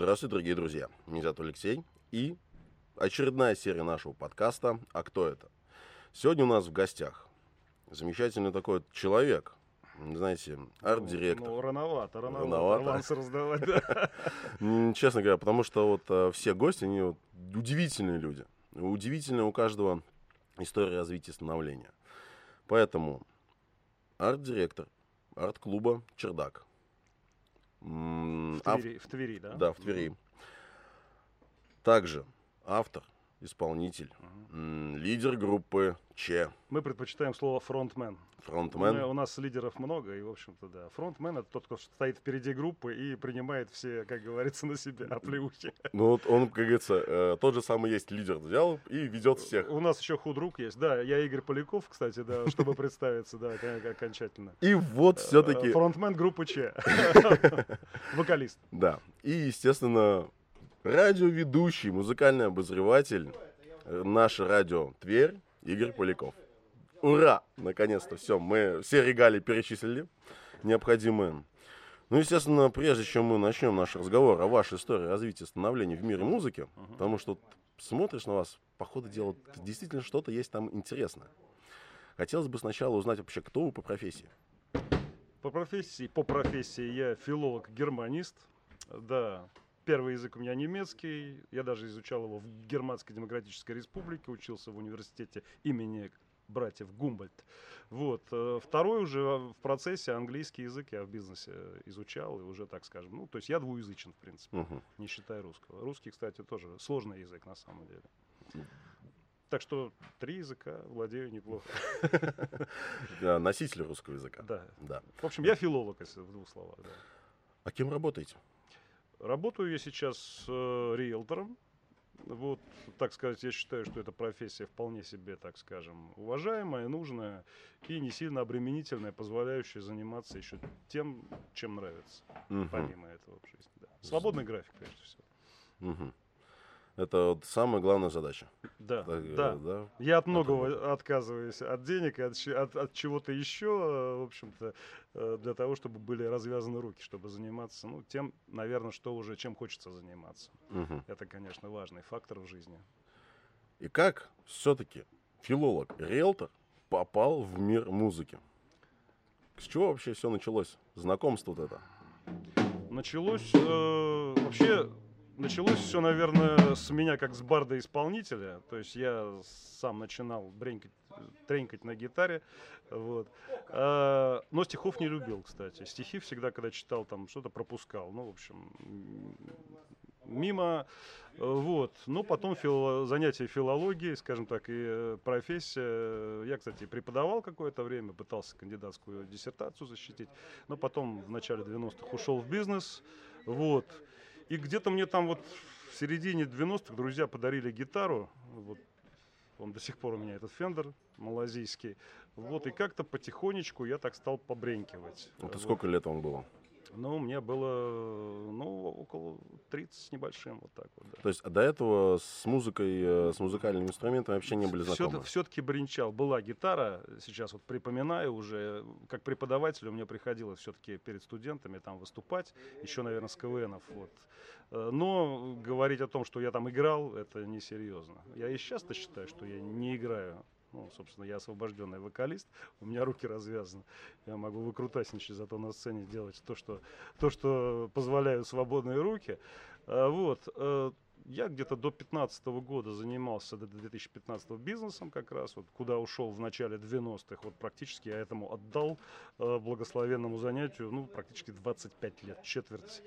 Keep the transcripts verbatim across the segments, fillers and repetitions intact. Здравствуйте, дорогие друзья. Меня зовут Алексей. И очередная серия нашего подкаста «А кто это?». Сегодня у нас в гостях замечательный такой человек, знаете, арт-директор. Ну, ну рановато, рановато, рановато. Аванс раздавать. Честно говоря, потому что вот все гости, они удивительные люди. Удивительная у каждого история развития и становления. Поэтому арт-директор арт-клуба «Чердак». В Твери, Ав... в Твери, да? Да, в Твери. Также автор, исполнитель, uh-huh. лидер группы Че. Мы предпочитаем слово фронтмен. Фронтмен. У нас лидеров много, и, в общем-то, да. Фронтмен — это тот, кто стоит впереди группы и принимает все, как говорится, на себя оплеухи. Ну вот он, как говорится, тот же самый есть лидер, взял и ведет всех. У нас еще худрук есть, да. Я Игорь Поляков, кстати, да, чтобы представиться, да, окончательно. И вот все-таки... Фронтмен группы Че. Вокалист. Да. И, естественно, радиоведущий, музыкальный обозреватель, наше радио Тверь, Игорь Поляков. Ура! Наконец-то все, мы все регалии перечислили необходимые. Ну, естественно, прежде чем мы начнем наш разговор о вашей истории развития и становления в мире музыки, uh-huh. потому что смотришь на вас, по ходу дела, действительно что-то есть там интересное. Хотелось бы сначала узнать вообще, кто вы по профессии. По профессии, по профессии я филолог-германист, да. Первый язык у меня немецкий, я даже изучал его в Германской Демократической Республике, учился в университете имени братьев Гумбольдт. Вот. Второй уже в процессе английский язык я в бизнесе изучал, и уже, так скажем, ну, то есть я двуязычен, в принципе, угу. не считая русского. Русский, кстати, тоже сложный язык на самом деле. Так что три языка владею неплохо. Носитель русского языка. Да. В общем, я филолог, если в двух словах. А кем работаете? Работаю я сейчас э, риэлтором. Вот, так сказать, я считаю, что эта профессия вполне себе, так скажем, уважаемая, нужная и не сильно обременительная, позволяющая заниматься еще тем, чем нравится. Угу. Помимо этого в жизни. Да. Свободный график, прежде всего. Угу. Это вот самая главная задача. Да, так, да. да. Я от многого отказываюсь, от денег, от, от, от чего-то еще, в общем-то, для того, чтобы были развязаны руки, чтобы заниматься, ну, тем, наверное, что уже, чем хочется заниматься. Угу. Это, конечно, важный фактор в жизни. И как все-таки филолог, риэлтор попал в мир музыки? С чего вообще все началось? Знакомство вот это? Началось э, вообще... Началось все, наверное, с меня как с барда-исполнителя. То есть я сам начинал бренькать, тренькать на гитаре. Вот. А, но стихов не любил, кстати. Стихи всегда, когда читал, там что-то пропускал. Ну, в общем, мимо. Вот. Но потом фило- занятия филологии, скажем так, и профессия. Я, кстати, преподавал какое-то время, пытался кандидатскую диссертацию защитить. Но потом в начале девяностых ушел в бизнес. Вот. И где-то мне там вот в середине девяностых друзья подарили гитару, вот, он до сих пор у меня этот Фендер малазийский, вот, и как-то потихонечку я так стал побренькивать. Это вот. Сколько лет он было? Ну, мне было, ну, около тридцати с небольшим, вот так вот. Да. То есть, а до этого с музыкой, с музыкальными инструментами вообще не были знакомы? Все-таки бренчал. Была гитара, сейчас вот припоминаю уже, как преподавателю мне приходилось все-таки перед студентами там выступать, еще, наверное, с КВНов, вот. Но говорить о том, что я там играл, это несерьезно. Я и сейчас-то считаю, что я не играю. Ну, собственно, я освобожденный вокалист, у меня руки развязаны. Я могу выкрутасничать, зато на сцене делать то, что, то, что позволяют свободные руки. Вот. Я где-то до две тысячи пятнадцатого года занимался, до две тысячи пятнадцатого бизнесом как раз, вот, куда ушел в начале девяностых. Вот практически я этому отдал благословенному занятию, ну, практически двадцать пять лет, четверть.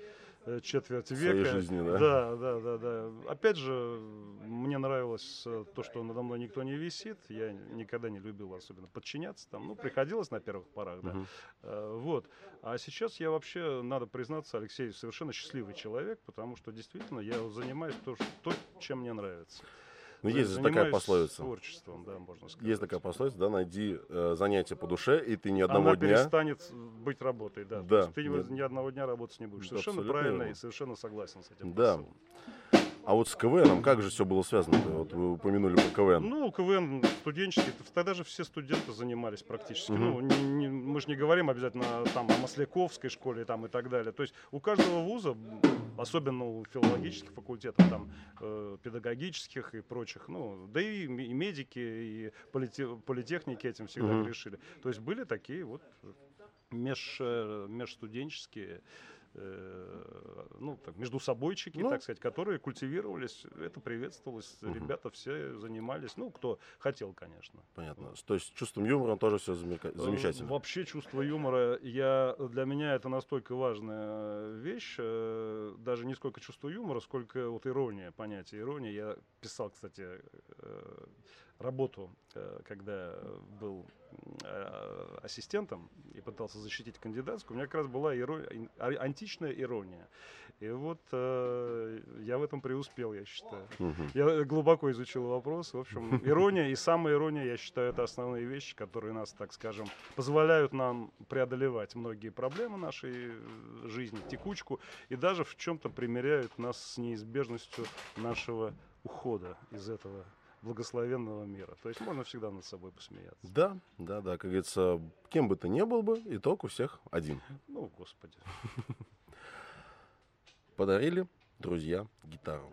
четверть века. Своей жизни, да? Да, да, да, да. Опять же, мне нравилось то, что надо мной никто не висит. Я никогда не любил особенно подчиняться там. Ну, приходилось на первых порах, да. Uh-huh. А, вот. А сейчас я вообще, надо признаться, Алексей, совершенно счастливый человек, потому что действительно я занимаюсь то, что, чем мне нравится. Ну, есть же такая пословица. Творчеством, да, можно сказать. Есть такая пословица, да, найди э, занятие по душе, и ты ни одного Она дня... Она перестанет быть работой, да. да ты нет. ни одного дня работать не будешь. Да, совершенно правильно и совершенно согласен с этим. Да. Посылом. А вот с КВНом как же все было связано? Вот вы упомянули про КВН. Ну, КВН студенческий. Тогда же все студенты занимались практически. Угу. Ну, не, не, мы же не говорим обязательно там, о Масляковской школе там, и так далее. То есть у каждого вуза особенно у филологических факультетов, там, э, педагогических и прочих, ну, да и, и медики, и полите- политехники этим всегда mm-hmm. грешили. То есть были такие вот меж, межстуденческие, э, ну, так, междусобойчики, ну, так сказать, которые культивировались, это приветствовалось, mm-hmm. ребята все занимались, ну, кто хотел, конечно. Понятно. Вот. То есть с чувством юмора тоже все замерка- замечательно. Вообще чувство юмора, я, для меня это настолько важная вещь, э, даже не сколько чувство юмора, сколько вот ирония, понятие ирония. Я писал, кстати, э, работу, когда был ассистентом и пытался защитить кандидатскую, у меня как раз была ирония, античная ирония. И вот я в этом преуспел, я считаю. Угу. Я глубоко изучил вопрос. В общем, ирония и самоирония, я считаю, это основные вещи, которые нас, так скажем, позволяют нам преодолевать многие проблемы нашей жизни, текучку, и даже в чем-то примиряют нас с неизбежностью нашего ухода из этого благословенного мира. То есть можно всегда над собой посмеяться. Да, да, да. Как говорится, кем бы ты ни был бы, итог у всех один. Ну, господи. Подарили друзья гитару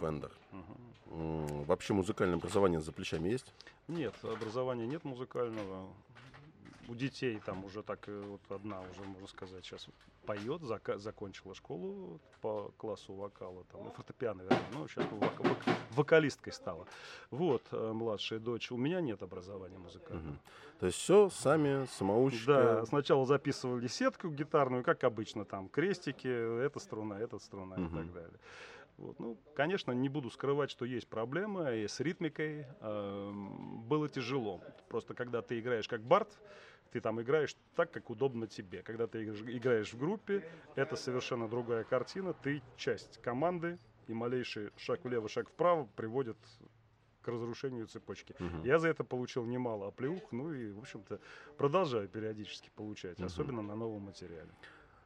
Fender. Угу. Вообще музыкальное образование за плечами есть? Нет, образования нет музыкального. У детей там уже так вот одна уже, можно сказать, сейчас поет, зак- закончила школу по классу вокала, там, фортепиано, вероятно, но сейчас вок- вок- вокалисткой стала. Вот, младшая дочь. У меня нет образования музыкального. Угу. То есть все сами, самоучки? Да, сначала записывали сетку гитарную, как обычно, там, крестики, эта струна, эта струна угу. и так далее. Вот. Ну, конечно, не буду скрывать, что есть проблемы и с ритмикой. Эм, было тяжело. Просто когда ты играешь как бард, ты там играешь так, как удобно тебе. Когда ты играешь в группе, это совершенно другая картина. Ты часть команды, и малейший шаг влево, шаг вправо приводит к разрушению цепочки. Угу. Я за это получил немало оплеух, ну и, в общем-то, продолжаю периодически получать, угу. особенно на новом материале.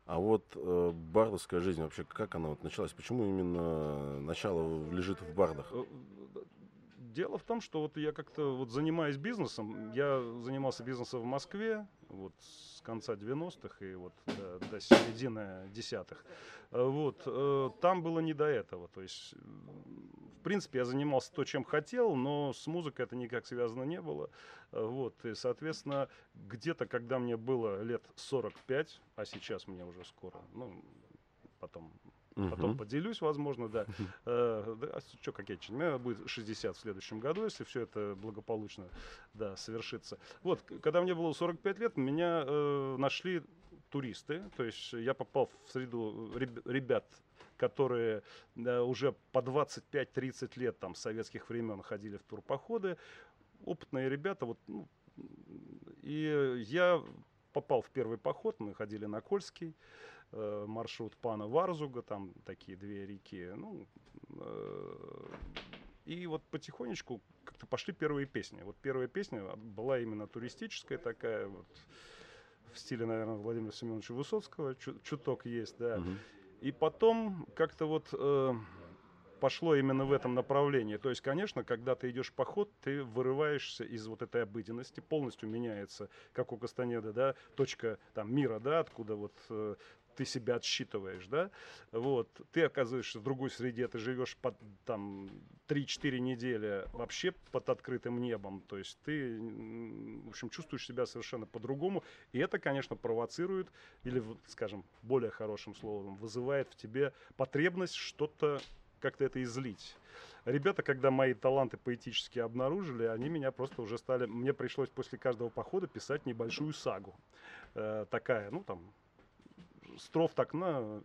А вот э, бардовская жизнь вообще, как она вот началась? Почему именно начало лежит в бардах? Дело в том, что вот я как-то вот занимаюсь бизнесом. Я занимался бизнесом в Москве вот с конца девяностых и вот до, до середины десятых. Вот, э, там было не до этого. То есть, в принципе, я занимался то, чем хотел, но с музыкой это никак связано не было. Вот, и, соответственно, где-то, когда мне было лет сорок пять, а сейчас мне уже скоро, ну, потом... Потом uh-huh. поделюсь, возможно, да. Uh, да что, кокетчик, мне будет шестьдесят в следующем году, если все это благополучно, да, совершится. Вот, когда мне было сорок пять лет, меня э, нашли туристы. То есть я попал в среду ребят, которые э, уже по двадцать пять тридцать лет там, с советских времен ходили в турпоходы. Опытные ребята. Вот, ну, и я попал в первый поход. Мы ходили на Кольский. Маршрут Пана Варзуга, там такие две реки. Ну, э- и вот потихонечку как-то пошли первые песни. Вот первая песня была именно туристическая такая, вот, в стиле, наверное, Владимира Семеновича Высоцкого, чу- чуток есть, да. Угу. И потом как-то вот э- пошло именно в этом направлении. То есть, конечно, когда ты идешь в поход, ты вырываешься из вот этой обыденности, полностью меняется, как у Кастанеды, да, точка там, мира, да, откуда вот... Э- ты себя отсчитываешь, да, вот, ты оказываешься в другой среде, ты живешь под, там, три-четыре недели вообще под открытым небом, то есть ты, в общем, чувствуешь себя совершенно по-другому, и это, конечно, провоцирует, или, скажем, более хорошим словом, вызывает в тебе потребность что-то, как-то это излить. Ребята, когда мои таланты поэтические обнаружили, они меня просто уже стали, мне пришлось после каждого похода писать небольшую сагу, э, такая, ну, там, строф так на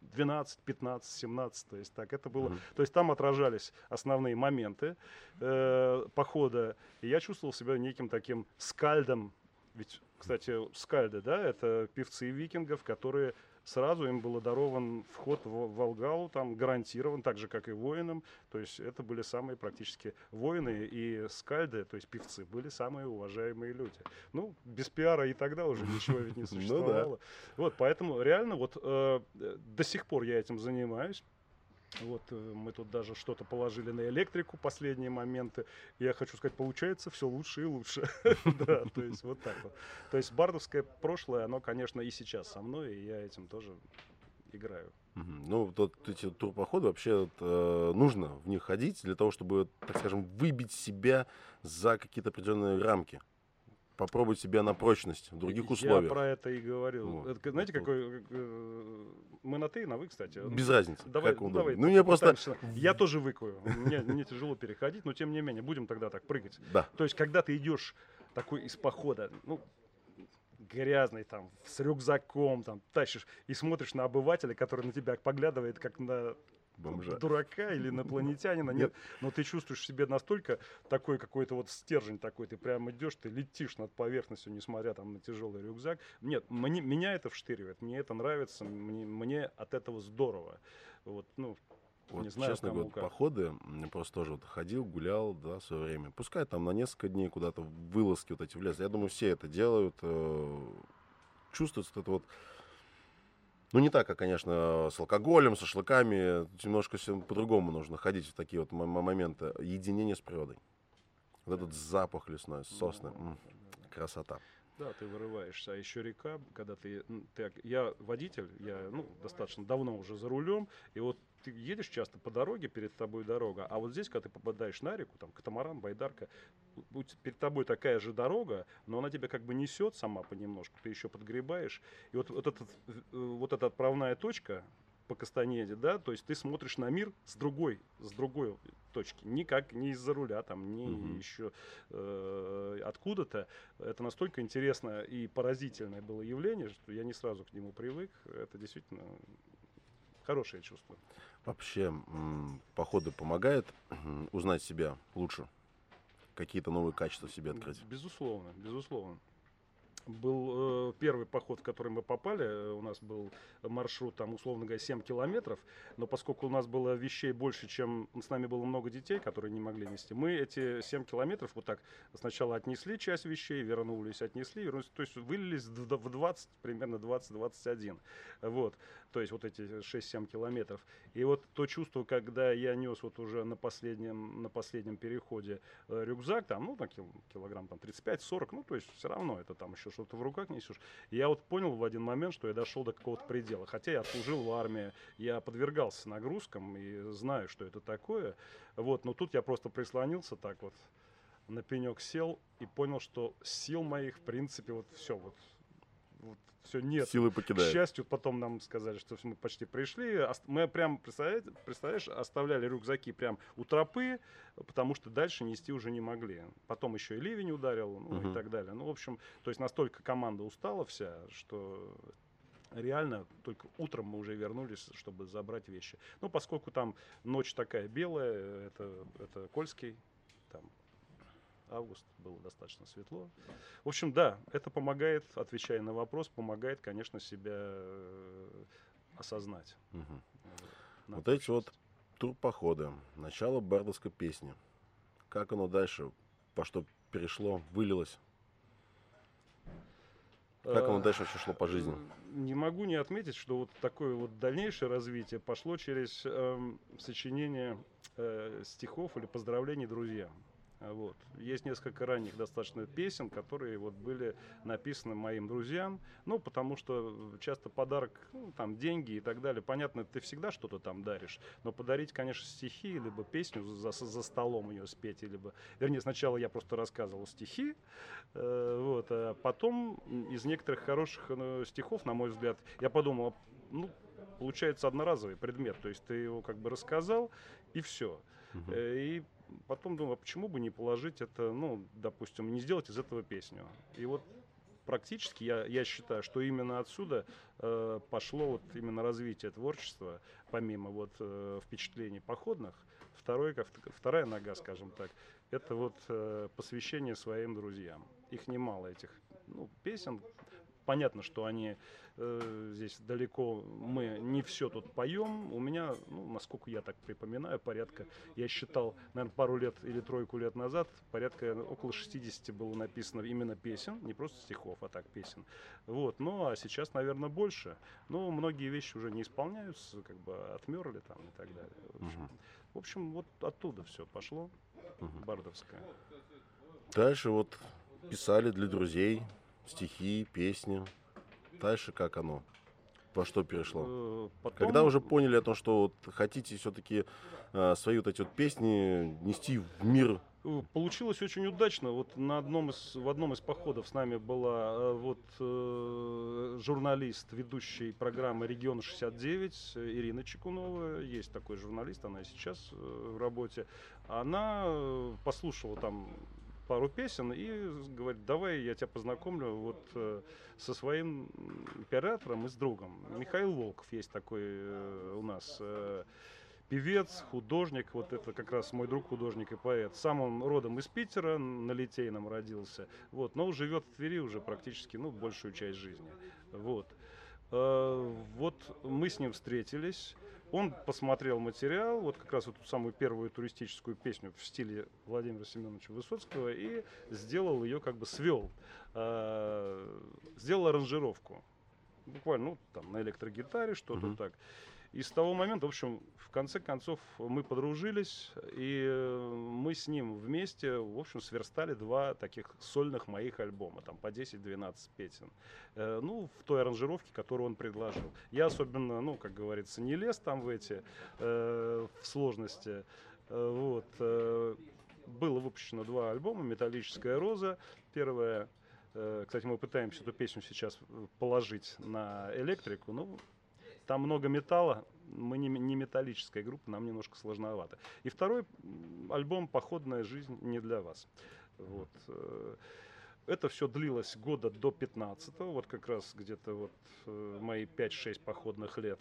двенадцать, пятнадцать, семнадцать, то есть так это было. Mm-hmm. То есть там отражались основные моменты э, похода, и я чувствовал себя неким таким скальдом. Ведь, кстати, скальды, да, это певцы викингов, которые сразу им был дарован вход в Волгалу, там гарантирован, так же, как и воинам. То есть это были самые практически воины, и скальды, то есть певцы, были самые уважаемые люди. Ну, без пиара и тогда уже ничего ведь не существовало. Вот, поэтому реально вот до сих пор я этим занимаюсь. Вот мы тут даже что-то положили на электрику, последние моменты. Я хочу сказать, получается все лучше и лучше. Да, то есть вот так вот. То есть бардовское прошлое, оно, конечно, и сейчас со мной, и я этим тоже играю. Ну, вот эти турпоходы вообще э, нужно в них ходить для того, чтобы, так скажем, выбить себя за какие-то определенные рамки. Попробовать себя на прочность в других Я условиях. Я про это и говорил. Вот. Это, знаете, какой... Как, э, мы на «ты» и на «вы», кстати. Без разницы. Давай, как удобно. Давай, ну, мне просто... Я тоже выкую. Мне, мне тяжело переходить, но тем не менее. Будем тогда так прыгать. Да. То есть, когда ты идешь такой из похода... Ну, грязный, там, с рюкзаком, там, тащишь и смотришь на обывателя, который на тебя поглядывает, как на бомжа, дурака или инопланетянина, нет, но ты чувствуешь себе настолько такой какой-то вот стержень такой, ты прям идешь, ты летишь над поверхностью, несмотря там на тяжелый рюкзак. Нет, мне, меня это вштыривает, мне это нравится, мне, мне от этого здорово. Вот, ну, вот, не знаю, честно говоря, походы, я просто тоже вот ходил, гулял, да, в свое время. Пускай там на несколько дней куда-то вылазки вот эти в лес. Я думаю, все это делают, э, чувствуется вот это вот... Ну, не так, как, конечно, с алкоголем, со шашлыками. Немножко по-другому нужно ходить в такие вот моменты. Единение с природой. Вот этот запах лесной, сосны. М-м, красота. Да, ты вырываешься. А еще река, когда ты... ты я водитель, я ну, достаточно давно уже за рулем, и вот ты едешь часто по дороге, перед тобой дорога, а вот здесь, когда ты попадаешь на реку, там катамаран, байдарка, перед тобой такая же дорога, но она тебя как бы несет сама понемножку, ты еще подгребаешь, и вот, вот, этот, вот эта отправная точка по Кастанеде, да, то есть ты смотришь на мир с другой, с другой точки, никак не из-за руля, там, не mm-hmm. еще э, откуда-то. Это настолько интересно и поразительное было явление, что я не сразу к нему привык, это действительно хорошее чувство. Вообще, походы помогают узнать себя лучше, какие-то новые качества в себе открыть? Безусловно, безусловно. Был э, первый поход, в который мы попали, у нас был маршрут, там, условно говоря, семь километров, но поскольку у нас было вещей больше, чем с нами было много детей, которые не могли нести, мы эти семь километров вот так сначала отнесли часть вещей, вернулись, отнесли, вернулись, то есть вылились в двадцать, примерно двадцать-двадцать один, вот, то есть вот эти шесть-семь километров. И вот то чувство, когда я нес вот уже на последнем, на последнем переходе э, рюкзак, там, ну, там, килограмм там тридцать пять-сорок, ну, то есть все равно это там еще что-то в руках несешь. Я вот понял в один момент, что я дошел до какого-то предела. Хотя я отслужил в армии, я подвергался нагрузкам и знаю, что это такое. Вот, но тут я просто прислонился так вот, на пенек сел и понял, что сил моих, в принципе, вот все вот. Вот, все, нет. Силы покидают. К счастью, потом нам сказали, что мы почти пришли. Мы прям, представляешь, оставляли рюкзаки прям у тропы, потому что дальше нести уже не могли. Потом еще и ливень ударил, ну, uh-huh. и так далее. Ну, в общем, то есть настолько команда устала вся, что реально только утром мы уже вернулись, чтобы забрать вещи. Ну, поскольку там ночь такая белая, это, это Кольский, там август, было достаточно светло. В общем, да, это помогает, отвечая на вопрос, помогает, конечно, себя осознать. Угу. Вот эти вот турпоходы, начало бардовской песни. Как оно дальше, во что перешло, вылилось? Как оно дальше вообще шло по жизни? Не могу не отметить, что вот такое вот дальнейшее развитие пошло через э, сочинение э, стихов или поздравлений друзьям. Вот. Есть несколько ранних достаточно песен, которые вот были написаны моим друзьям. Ну, потому что часто подарок, ну, там, деньги и так далее. Понятно, ты всегда что-то там даришь, но подарить, конечно, стихи, либо песню за, за столом ее спеть, либо... Вернее, сначала я просто рассказывал стихи, э, вот, а потом из некоторых хороших э, стихов, на мой взгляд, я подумал, ну, получается одноразовый предмет. То есть ты его как бы рассказал, и все. Uh-huh. И потом думаю, а почему бы не положить это, ну, допустим, не сделать из этого песню. И вот практически я, я считаю, что именно отсюда э, пошло вот именно развитие творчества, помимо вот э, впечатлений походных. Второй, вторая нога, скажем так, это вот э, посвящение своим друзьям. Их немало, этих, ну, песен. Понятно, что они э, здесь далеко, мы не все тут поем. У меня, ну, насколько я так припоминаю, порядка, я считал, наверное, пару лет или тройку лет назад, порядка около шестидесяти было написано именно песен, не просто стихов, а так песен. Вот, ну, а сейчас, наверное, больше. Но многие вещи уже не исполняются, как бы отмерли там и так далее. В общем, угу. в общем вот оттуда все пошло, угу. бардовское. Дальше вот писали для друзей. Стихи, песни. Дальше как оно? Во что перешло? Потом... Когда уже поняли о том, что вот хотите все-таки э, свои вот эти вот песни нести в мир? Получилось очень удачно. Вот на одном из, в одном из походов с нами была вот, э, журналист, ведущий программы «Регион шестьдесят девять» Ирина Чекунова. Есть такой журналист, она и сейчас в работе. Она послушала там пару песен и говорит: давай я тебя познакомлю вот э, со своим оператором и с другом. Михаил Волков есть такой э, у нас э, певец, художник, вот это как раз мой друг художник и поэт. Сам он родом из Питера, на Литейном родился, вот, но живет в Твери уже практически, ну, большую часть жизни. Вот. Э, вот мы с ним встретились. Он посмотрел материал, вот как раз вот ту самую первую туристическую песню в стиле Владимира Семеновича Высоцкого, и сделал ее, как бы свел, э, сделал аранжировку, буквально, ну, там, на электрогитаре, что-то mm-hmm. так. И с того момента, в общем, в конце концов мы подружились, и мы с ним вместе, в общем, сверстали два таких сольных моих альбома, там по десять-двенадцать песен, ну, в той аранжировке, которую он предложил. Я особенно, ну, как говорится, не лез там в эти, э, в сложности, вот. Было выпущено два альбома, «Металлическая роза», первая, кстати, мы пытаемся эту песню сейчас положить на электрику, ну, там много металла, мы не, не металлическая группа, нам немножко сложновато. И второй альбом «Походная жизнь не для вас». Вот. Это все длилось года до пятнадцатого, вот как раз где-то вот мои пять-шесть походных лет.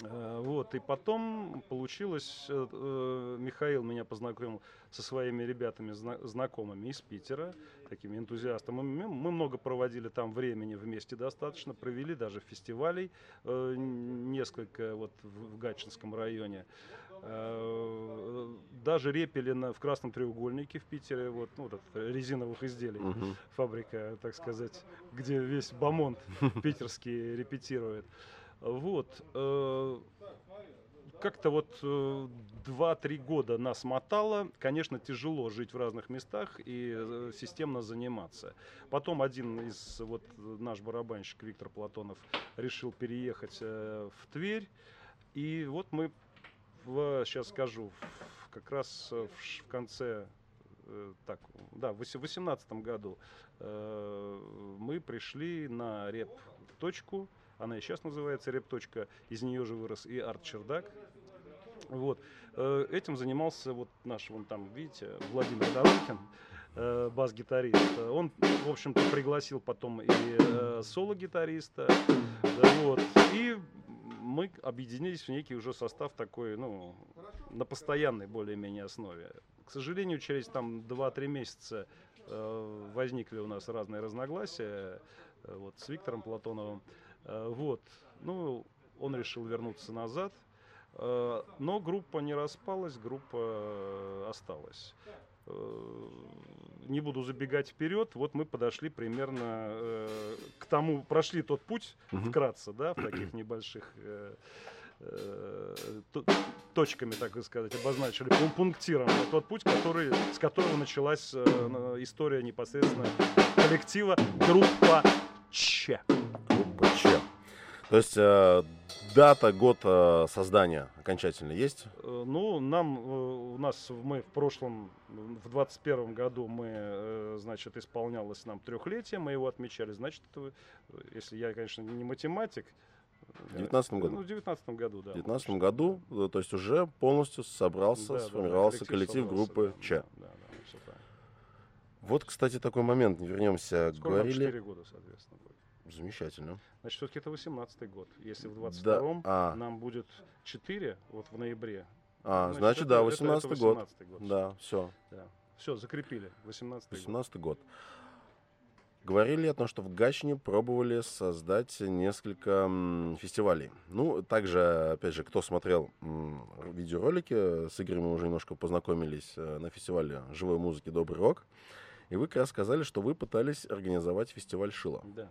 Вот, и потом получилось, Михаил меня познакомил со своими ребятами, знакомыми из Питера, такими энтузиастами. Мы много проводили там времени вместе достаточно, провели даже фестивалей несколько вот в Гатчинском районе. Даже репили на, в Красном Треугольнике в Питере, вот, ну, вот резиновых изделий, uh-huh. фабрика, так сказать, где весь бомонд питерский репетирует. Вот, э, как-то вот э, два-три года нас мотало, конечно, тяжело жить в разных местах и э, системно заниматься. Потом один из, вот наш барабанщик Виктор Платонов решил переехать э, в Тверь, и вот мы, в, сейчас скажу, в, как раз в, в конце... Так, да, в две тысячи восемнадцатом году э, мы пришли на рэп-точку, она и сейчас называется «Рэп-точка», из нее же вырос и «Арт-Чердак». Вот. Э, этим занимался вот наш, вон там, видите, Владимир Тарухин, э, бас-гитарист. Он, в общем-то, пригласил потом и э, соло-гитариста, да, вот, и... мы объединились в некий уже состав такой, ну, на постоянной более-менее основе. К сожалению, через там два-три месяца э, возникли у нас разные разногласия, э, вот, с Виктором Платоновым. Э, вот, ну, он решил вернуться назад, э, но группа не распалась, группа осталась. Не буду забегать вперед, вот мы подошли примерно э, к тому, прошли тот путь uh-huh. вкратце, да, в таких небольших э, э, точками, так сказать, обозначили, пунктиром тот путь, который, с которого началась э, история непосредственно коллектива группа Ч. Группа Ч. То есть э, дата, год э, создания окончательно есть? Ну, нам, э, у нас, мы в прошлом, в двадцать первом году, мы, э, значит, исполнялось нам трехлетие, мы его отмечали, значит, если я, конечно, не математик. В девятнадцатом году? Ну, в девятнадцатом году, да. В девятнадцатом году, то есть уже полностью собрался, да, сформировался, да, коллектив, коллектив собрался, группы, да, Ч. Да, да, да, все правильно. Вот, кстати, такой момент, вернемся. Скоро говорили... четыре года, соответственно, будет. Замечательно. Значит, все-таки это восемнадцатый год. Если в двадцать втором, да, а. нам будет четыре, вот в ноябре. А, значит, значит да, восемнадцатый это, год. Это год. Да, все. Да. Все, закрепили. восемнадцатый год. Говорили о том, что в Гатчине пробовали создать несколько фестивалей. Ну, также, опять же, кто смотрел видеоролики, с Игорем мы уже немножко познакомились на фестивале живой музыки «Добрый рок». И вы как раз сказали, что вы пытались организовать фестиваль «Шила». Да.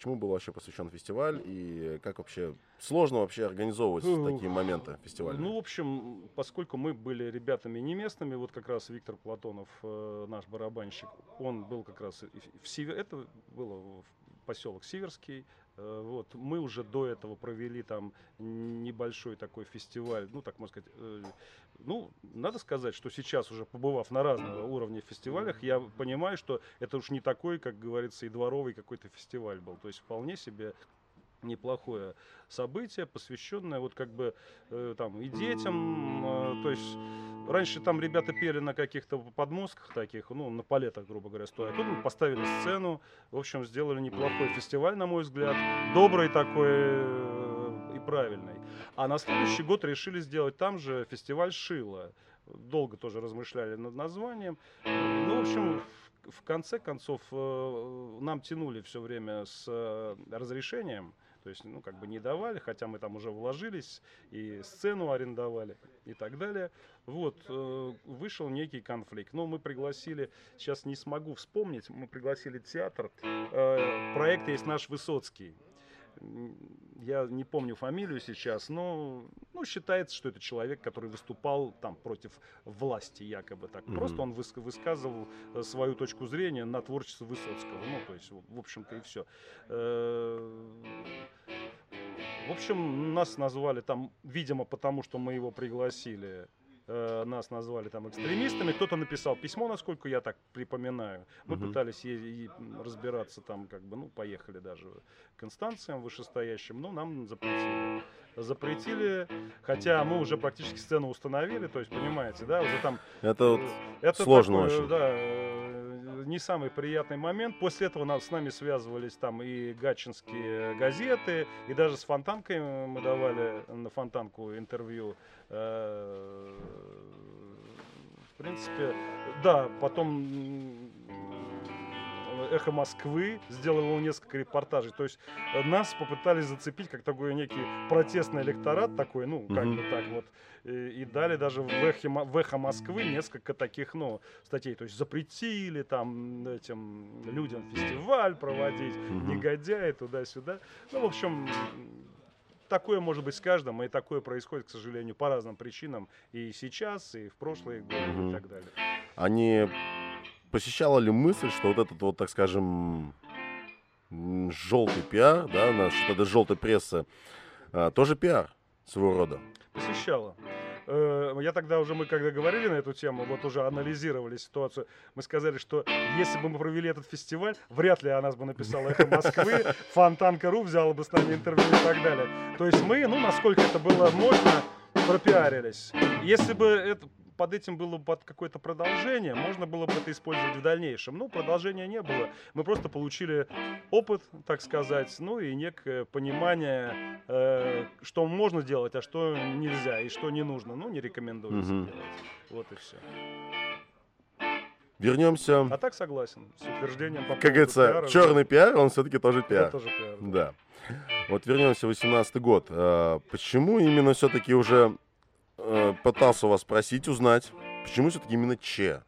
Чему был вообще посвящен фестиваль и как вообще сложно вообще организовывать такие моменты фестиваля? Ну, в общем, поскольку мы были ребятами не местными, вот как раз Виктор Платонов, наш барабанщик, он был как раз в Сиве, это было в поселок Сиверский, Вот. Мы уже до этого провели там небольшой такой фестиваль, ну, так можно сказать, ну, надо сказать, что сейчас уже побывав на разного уровня фестивалях, я понимаю, что это уж не такой, как говорится, и дворовый какой-то фестиваль был, то есть вполне себе неплохое событие, посвященное вот как бы э, там и детям, э, то есть раньше там ребята пели на каких-то подмостках таких, ну на палетах, грубо говоря, стоя, а тут мы поставили сцену, в общем, сделали неплохой фестиваль, на мой взгляд, добрый такой э, и правильный. А на следующий год решили сделать там же фестиваль «Шила». Долго тоже размышляли над названием, ну, в общем, в конце концов, э, нам тянули все время с э, разрешением, то есть, ну, как бы не давали, хотя мы там уже вложились и сцену арендовали и так далее. Вот, э, вышел некий конфликт. Но мы пригласили, сейчас не смогу вспомнить, мы пригласили театр, э, проект «Есть наш Высоцкий». Я не помню фамилию сейчас, но ну, считается, что это человек, который выступал там против власти, якобы так. Mm-hmm. Просто он выс- высказывал свою точку зрения на творчество Высоцкого. Ну, то есть, в общем-то, и все. В общем, нас назвали там, видимо, потому что мы его пригласили. Нас назвали там экстремистами. Кто-то написал письмо, насколько я так припоминаю. Мы uh-huh. пытались е- е- разбираться там, как бы, ну, поехали даже к инстанциям вышестоящим, но нам запретили. Запретили, хотя мы уже практически сцену установили, то есть, понимаете, да, уже там... Это, вот это сложно такое, очень. Да, не самый приятный момент. После этого нас, с нами связывались там и гатчинские газеты, и даже с Фонтанкой мы давали на Фонтанку интервью. В принципе, да, потом «Эхо Москвы» сделало несколько репортажей. То есть нас попытались зацепить как такой некий протестный электорат, такой, ну, как бы так вот. И, и дали даже в «Эхе», в «Эхо Москвы» несколько таких, ну, статей. То есть запретили там этим людям фестиваль проводить, негодяи туда-сюда. Ну, в общем... Такое может быть с каждым, и такое происходит, к сожалению, по разным причинам. И сейчас, и в прошлые годы, mm-hmm. и так далее. А не посещала ли мысль, что вот этот вот, так скажем, желтый пиар, да, наш, эта желтая пресса, тоже пиар своего рода? Посещала. Я тогда уже, мы когда говорили на эту тему, вот уже анализировали ситуацию, мы сказали, что если бы мы провели этот фестиваль, вряд ли о нас бы написала «Эхо Москвы», Фонтанка.ру взяла бы с нами интервью и так далее. То есть мы, ну, насколько это было можно, пропиарились. Если бы это... Под этим было бы какое-то продолжение, можно было бы это использовать в дальнейшем. Но продолжения не было. Мы просто получили опыт, так сказать, ну и некое понимание, э, что можно делать, а что нельзя и что не нужно. Ну, не рекомендуется угу. делать. Вот и все. Вернемся. А так согласен с утверждением по поводу пиара. Как говорится, черный пиар, он все-таки тоже пиар. Это тоже пиар. Да. Да. Вот вернемся в восемнадцатый год. Почему именно все-таки уже... Пытался вас спросить, узнать, почему все-таки именно Че?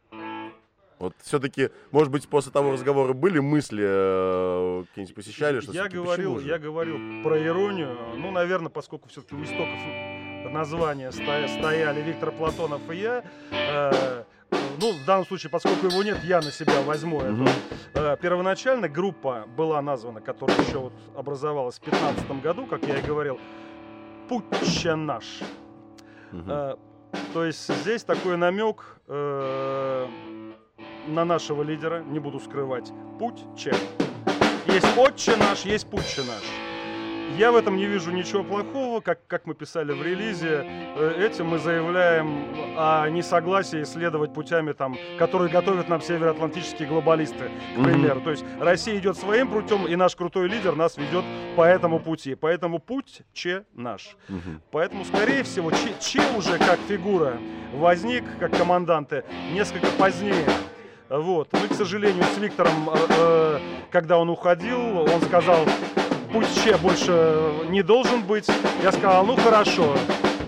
Вот все-таки, может быть, после того разговора были мысли, э, какие-нибудь посещали? Что я, говорил, я говорил про иронию, ну, наверное, поскольку все-таки у истоков названия стояли Виктор Платонов и я, э, ну, в данном случае, поскольку его нет, я на себя возьму это. Mm-hmm. Первоначально группа была названа, которая еще вот образовалась в пятнадцатом году, как я и говорил, «Путча наш». Uh-huh. Uh, то есть здесь такой намек uh, на нашего лидера, не буду скрывать, путь Че. Есть отче наш, есть путче наш. Я в этом не вижу ничего плохого, как, как мы писали в релизе, uh, этим мы заявляем о несогласии следовать путями, там, которые готовят нам североатлантические глобалисты, к примеру. Uh-huh. То есть Россия идет своим путем, и наш крутой лидер нас ведет по этому пути. Поэтому путь Че наш. Угу. Поэтому, скорее всего, Че, Че уже как фигура возник, как команданты, несколько позднее. Вот. Мы, к сожалению, с Виктором, э, когда он уходил, он сказал, путь Че больше не должен быть. Я сказал, ну хорошо,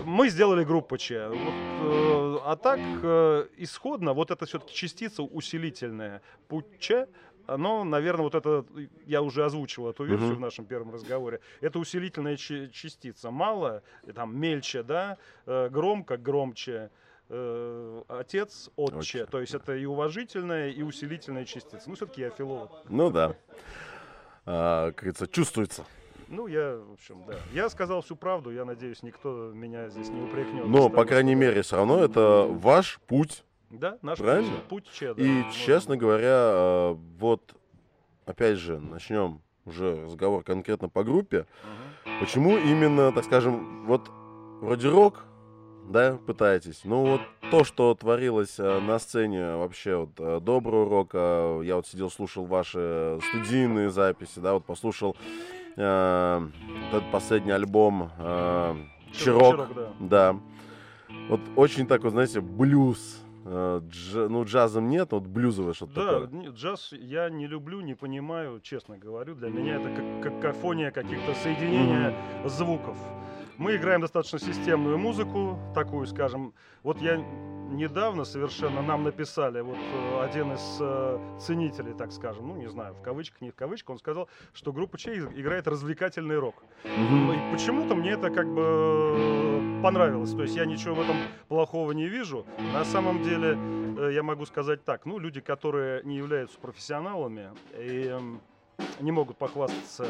мы сделали группу Че. Вот, э, а так, э, исходно, вот это все-таки частица усилительная. Путь Че. Но, наверное, вот это, я уже озвучивал эту версию uh-huh. в нашем первом разговоре, это усилительная ч- частица. Мало, там мельче, да, э, громко, громче, э, отец, отче. Очень, то есть да. Это и уважительная, и усилительная частица. Ну, все-таки я филолог. Ну да, а, как говорится, чувствуется. Ну, я, в общем, да. Я сказал всю правду, я надеюсь, никто меня здесь не упрекнет. Но, по крайней мере, все равно это ваш путь. Да, наш путь, путь че, да. И, честно говоря, вот, опять же, начнем уже разговор конкретно по группе. Угу. Почему именно, так скажем, вот вроде рок, да, пытаетесь, ну вот то, что творилось на сцене вообще вот Доброго рока, я вот сидел, слушал ваши студийные записи, да, вот послушал э, этот последний альбом э, «Чирок», Чирок да. да, вот очень такой, вот, знаете, блюз. Дж... Ну, джазом нет, вот блюзовое что-то да, такое. Да, джаз я не люблю, не понимаю, честно говорю. Для меня это как какофония каких-то соединения mm-hmm. звуков. Мы играем достаточно системную музыку, такую, скажем. Вот я недавно совершенно, нам написали, вот один из э, ценителей, так скажем, ну, не знаю, в кавычках, не в кавычках, он сказал, что группа Че играет развлекательный рок. Mm-hmm. И почему-то мне это как бы понравилось. То есть я ничего в этом плохого не вижу. На самом деле я могу сказать так, ну, люди, которые не являются профессионалами и не могут похвастаться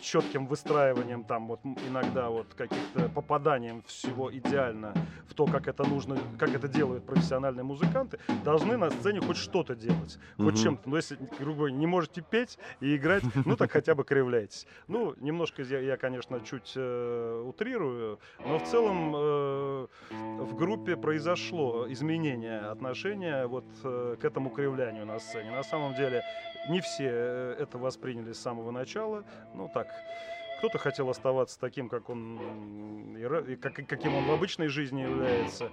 четким выстраиванием, там, вот, иногда вот каких-то попаданием всего идеально в то, как это нужно, как это делают профессиональные музыканты, должны на сцене хоть что-то делать, mm-hmm. хоть чем-то. Но если, грубо говоря, не можете петь и играть, ну, так хотя бы кривляйтесь. Ну, немножко я, я конечно, чуть э, утрирую, но в целом э, в группе произошло изменение отношения вот э, к этому кривлянию на сцене. На самом деле, не все это восприняли с самого начала, ну, так, кто-то хотел оставаться таким, как он, как, каким он в обычной жизни является.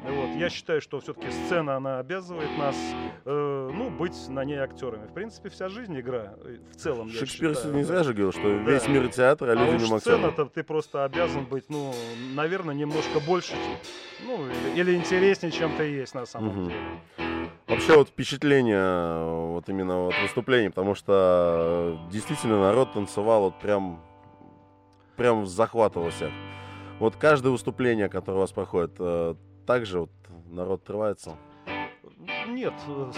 Вот. Я считаю, что все-таки сцена, она обязывает нас, э, ну, быть на ней актерами. В принципе, вся жизнь игра, в целом, Шекспир я считаю. Не зря же говорил, что да. весь мир театр, а, а люди не актеры. Сцена-то ты просто обязан быть, ну, наверное, немножко больше, ну, или, или интереснее, чем ты есть на самом угу. деле. Вообще вот впечатление вот именно вот выступления, потому что действительно народ танцевал вот прям, прям захватывал всех. Вот каждое выступление, которое у вас проходит, также вот народ отрывается? Нет,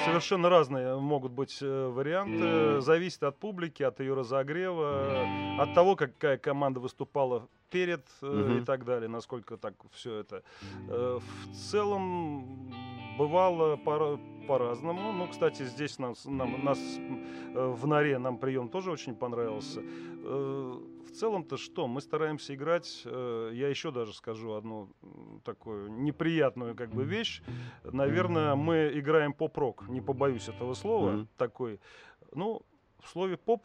совершенно разные могут быть варианты. Зависит от публики, от ее разогрева, от того, какая команда выступала перед mm-hmm. и так далее, насколько так все это. В целом бывало по- по-разному. Ну, кстати, здесь нас, нам, нас в норе нам прием тоже очень понравился. В целом-то что? Мы стараемся играть. Я еще даже скажу одну такую неприятную как бы вещь. Наверное, мы играем поп-рок. Не побоюсь этого слова. Mm-hmm. Такой. Ну, в слове поп,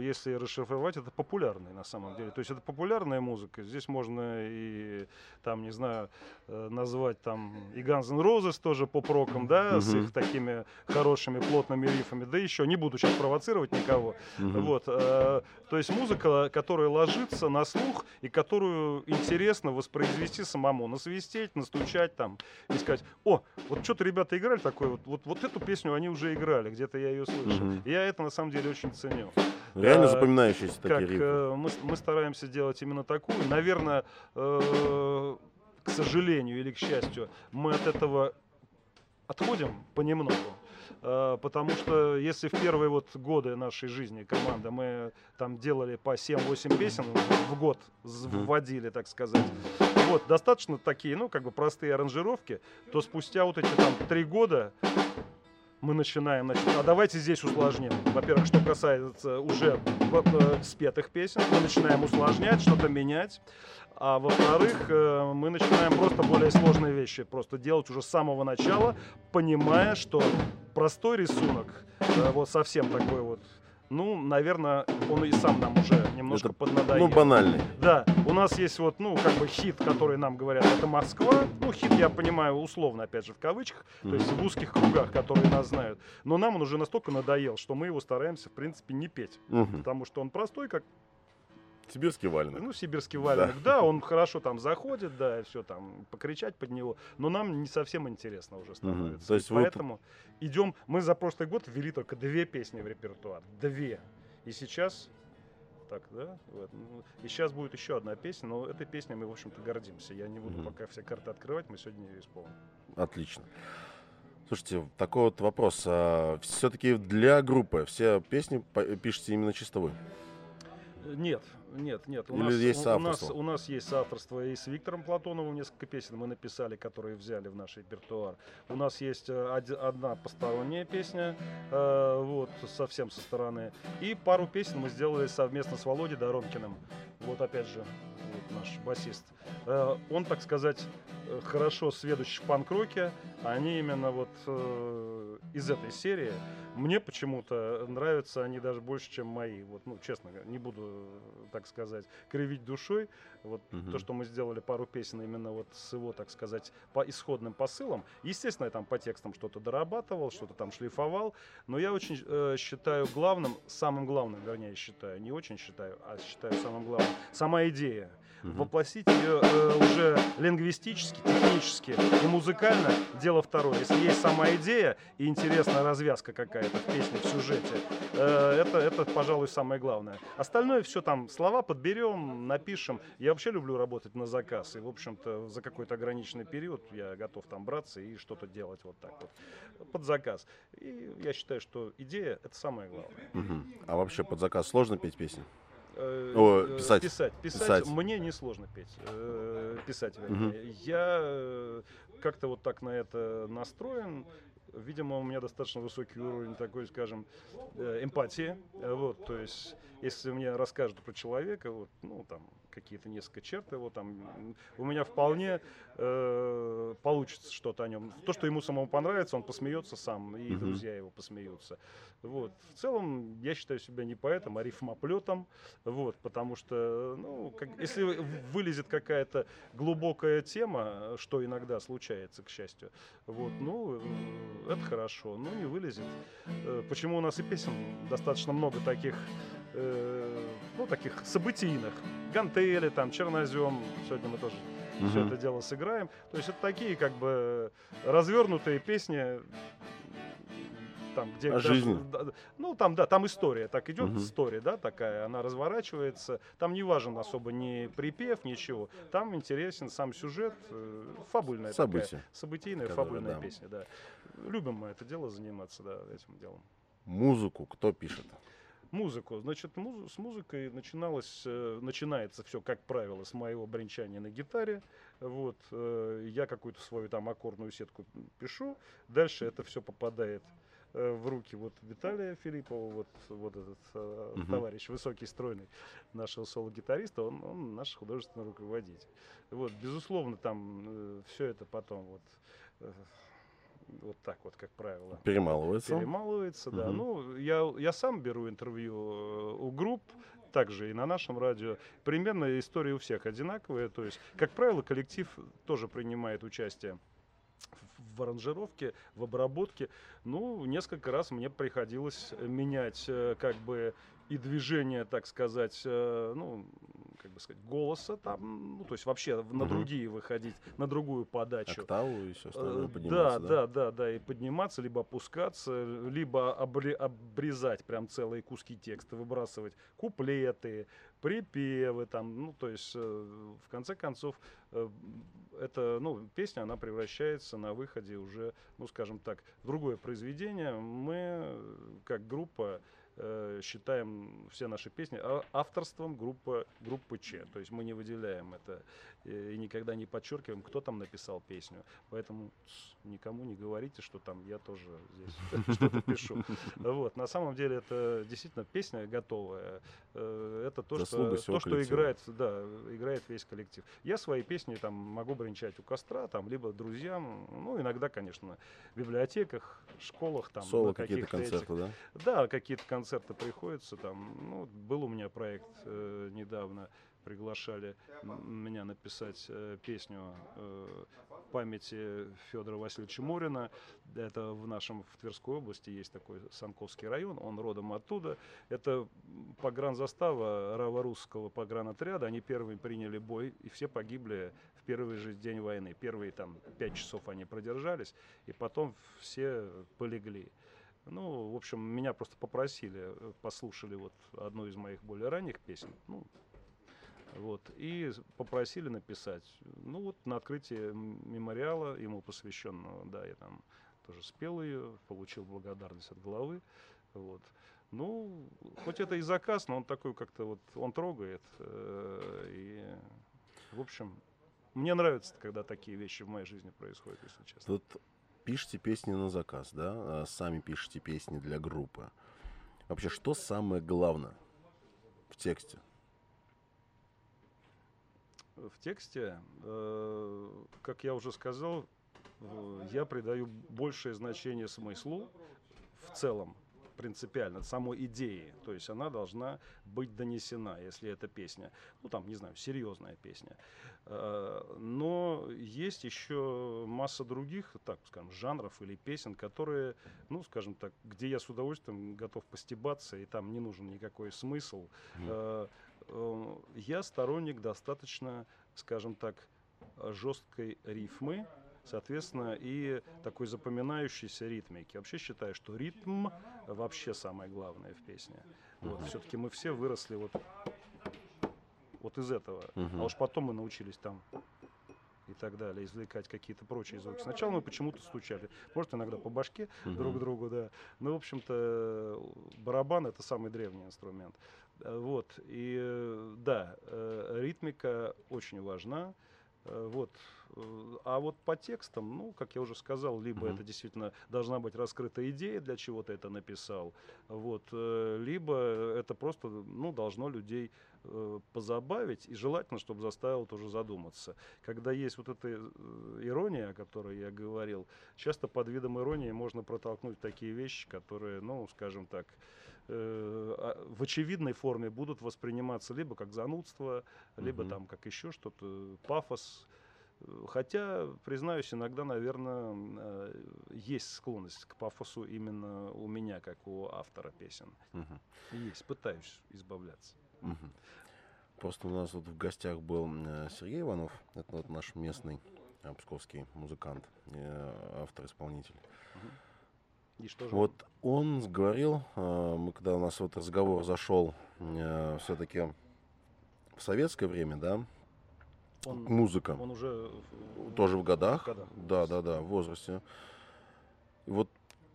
если расшифровать, это популярный на самом деле. То есть это популярная музыка. Здесь можно и, там, не знаю, назвать там и Guns N' Roses тоже поп-роком, да, uh-huh. с их такими хорошими плотными рифами. Да еще не буду сейчас провоцировать никого. Uh-huh. Вот. То есть музыка, которая ложится на слух и которую интересно воспроизвести самому. Насвистеть, настучать там и сказать: о, вот что-то ребята играли такое, вот, вот, вот эту песню они уже играли, где-то я ее слышал. Uh-huh. Я это на самом деле очень ценю. Реально а, запоминающиеся такие рифы. Э, мы, мы стараемся делать именно такую. Наверное, э, к сожалению или к счастью, мы от этого отходим понемногу. Э, потому что если в первые вот годы нашей жизни команда мы там делали по семь-восемь песен в год, вводили, так сказать, вот, достаточно такие, ну, как бы простые аранжировки, то спустя вот эти там три года мы начинаем, значит, а давайте здесь усложним. Во-первых, что касается уже спетых песен, мы начинаем усложнять, что-то менять. А во-вторых, мы начинаем просто более сложные вещи просто делать уже с самого начала, понимая, что простой рисунок, вот совсем такой вот, ну, наверное, он и сам нам уже немножко это, поднадоел. Ну, банальный. Да, у нас есть вот, ну, как бы хит, который нам говорят, это Москва. Ну, хит, я понимаю, условно, опять же, в кавычках, mm-hmm. то есть в узких кругах, которые нас знают. Но нам он уже настолько надоел, что мы его стараемся, в принципе, не петь. Mm-hmm. Потому что он простой, как... Сибирский валенок. Ну, сибирский валенок, да. да, он хорошо там заходит, да, и все там, покричать под него, но нам не совсем интересно уже становится. Mm-hmm. То есть поэтому вот... идем, мы за прошлый год ввели только две песни в репертуар, две, и сейчас, так, да, вот. И сейчас будет еще одна песня, но этой песней мы, в общем-то, гордимся, я не буду mm-hmm. пока все карты открывать, мы сегодня ее исполним. Отлично. Слушайте, такой вот вопрос, а все-таки для группы все песни пишете именно чисто вы? Нет, нет, нет. У нас есть, у, у нас, у нас есть соавторство и с Виктором Платоновым несколько песен мы написали, которые взяли в наш репертуар. У нас есть од, одна посторонняя песня, э, вот, совсем со стороны. И пару песен мы сделали совместно с Володей Доронкиным. Вот опять же, вот наш басист. Э, он, так сказать, хорошо сведущий в панк-роке. Они именно вот э, из этой серии. Мне почему-то нравятся они даже больше, чем мои. Вот, ну, честно, не буду, так сказать, кривить душой. Вот угу. То, что мы сделали пару песен именно вот с его, так сказать, по исходным посылам. Естественно, я там по текстам что-то дорабатывал, что-то там шлифовал. Но я очень э, считаю главным, самым главным, вернее, считаю, не очень считаю, а считаю самым главным, сама идея. Угу. Воплотить ее э, уже лингвистически, технически и музыкально дело второе. Если есть сама идея и интересная развязка какая-то в песне, в сюжете, э, это, это, пожалуй, самое главное. Остальное все там слова подберем, напишем. Я вообще люблю работать на заказ. И, в общем-то, за какой-то ограниченный период я готов там браться и что-то делать вот так вот. Под заказ. И я считаю, что идея — это самое главное. Угу. А вообще под заказ сложно петь песни? О, писать. Писать, писать. Писать мне несложно петь. Э, писать. Угу. Я как-то вот так на это настроен. Видимо, у меня достаточно высокий уровень такой, скажем, эмпатии. Вот, то есть, если мне расскажут про человека, вот, ну, там, какие-то несколько черт его, там, у меня вполне э, получится что-то о нем. То, что ему самому понравится, он посмеется сам, и угу. друзья его посмеются. Вот. В целом, я считаю себя не поэтом, а рифмоплетом, вот, потому что, ну, как, если вылезет какая-то глубокая тема, что иногда случается, к счастью, вот, ну, это хорошо, но не вылезет. Почему у нас и песен достаточно много таких, э, ну, таких событийных. Гантели, там, чернозем, сегодня мы тоже [S2] Uh-huh. [S1] Все это дело сыграем. То есть это такие, как бы, развернутые песни, там, где... А жизнь? Ну, там, да, там история так идет, [S2] Uh-huh. [S1] История, да, такая, она разворачивается. Там не важен особо ни припев, ничего. Там интересен сам сюжет, фабульная [S2] События. [S1] Такая, событийная, [S2] Которая, [S1] Фабульная [S2] Да. [S1] Песня, да. Любим мы это дело заниматься, да, этим делом. Музыку кто пишет? Музыку. Значит, музы- с музыкой начиналось, э, начинается все, как правило, с моего бренчания на гитаре. Вот, э, я какую-то свою там аккордную сетку пишу. Дальше это все попадает э, в руки вот Виталия Филиппова, вот, вот этот э, угу. товарищ высокий, стройный нашего соло-гитариста, он, он наш художественный руководитель. Вот, безусловно, там э, все это потом вот... Э, Вот так вот, как правило. Перемалывается. Перемалывается, да. Угу. Ну, я, я сам беру интервью у групп, также и на нашем радио. Примерно история у всех одинаковая. То есть, как правило, коллектив тоже принимает участие в аранжировке, в обработке. Ну, несколько раз мне приходилось менять как бы и движение, так сказать, ну, как бы сказать, голоса там, ну, то есть вообще на другие выходить, на другую подачу. Октаву и все остальное подниматься, да, да, да, да, и подниматься, либо опускаться, либо обрезать прям целые куски текста, выбрасывать куплеты, припевы там, ну, то есть в конце концов эта, ну, песня, она превращается на выходе уже, ну, скажем так, в другое произведение. Мы, как группа, считаем все наши песни авторством группы, группы Ч. То есть мы не выделяем это и никогда не подчеркиваем, кто там написал песню. Поэтому никому не говорите, что там я тоже здесь что-то пишу. Вот. На самом деле это действительно песня готовая. Это то, что, то, что играет, да, играет весь коллектив. Я свои песни там могу бренчать у костра, там, либо друзьям, ну, иногда, конечно, в библиотеках, школах, там, соло, какие-то концерты, да? Да, какие-то концерты. Концерты приходится там, ну, был у меня проект э, недавно, приглашали меня написать э, песню э, памяти Федора Васильевича Мурина. Это в нашем, в Тверской области есть такой Санковский район, он родом оттуда. Это погранзастава Рава-Русского погранотряда, они первыми приняли бой и все погибли в первый же день войны. Первые там пять часов они продержались и потом все полегли. Ну, в общем, меня просто попросили, послушали вот одну из моих более ранних песен, ну, вот, и попросили написать. Ну, вот на открытии мемориала, ему посвященного, да, я там тоже спел ее, получил благодарность от главы, вот. Ну, хоть это и заказ, но он такой как-то вот, он трогает. И, в общем, мне нравится, когда такие вещи в моей жизни происходят, если честно. Тут пишите песни на заказ, да? Сами пишите песни для группы. Вообще, что самое главное в тексте? В тексте, как я уже сказал, я придаю большее значение смыслу в целом. Принципиально, самой идеи, то есть она должна быть донесена, если это песня, ну там, не знаю, серьезная песня. Но есть еще масса других, так скажем, жанров или песен, которые, ну скажем так, где я с удовольствием готов постебаться, и там не нужен никакой смысл. Mm. Я сторонник достаточно, скажем так, жесткой рифмы, соответственно, и такой запоминающейся ритмики. Вообще считаю, что ритм вообще самое главное в песне. Uh-huh. Вот, все-таки мы все выросли вот, вот из этого. Uh-huh. А уж потом мы научились там и так далее, извлекать какие-то прочие звуки. Сначала мы почему-то стучали. Может, иногда по башке uh-huh. друг другу, да. Но, в общем-то, барабан — это самый древний инструмент. Вот. И да, ритмика очень важна. Вот. А вот по текстам, ну, как я уже сказал, либо uh-huh. это действительно должна быть раскрыта идея, для чего ты это написал, вот, либо это просто, ну, должно людей э, позабавить, и желательно, чтобы заставило тоже задуматься. Когда есть вот эта ирония, о которой я говорил, часто под видом иронии можно протолкнуть такие вещи, которые, ну, скажем так, в очевидной форме будут восприниматься либо как занудство, либо mm-hmm. там как еще что-то, пафос. Хотя, признаюсь, иногда, наверное, есть склонность к пафосу именно у меня, как у автора песен. Mm-hmm. Есть, пытаюсь избавляться. Mm-hmm. Просто у нас вот в гостях был Сергей Иванов, это вот наш местный псковский музыкант, автор-исполнитель. Mm-hmm. Вот он говорил, мы, когда у нас вот разговор зашел все-таки в советское время, да, он, музыка, он уже тоже в годах, в годах, да, да, да, в возрасте. И вот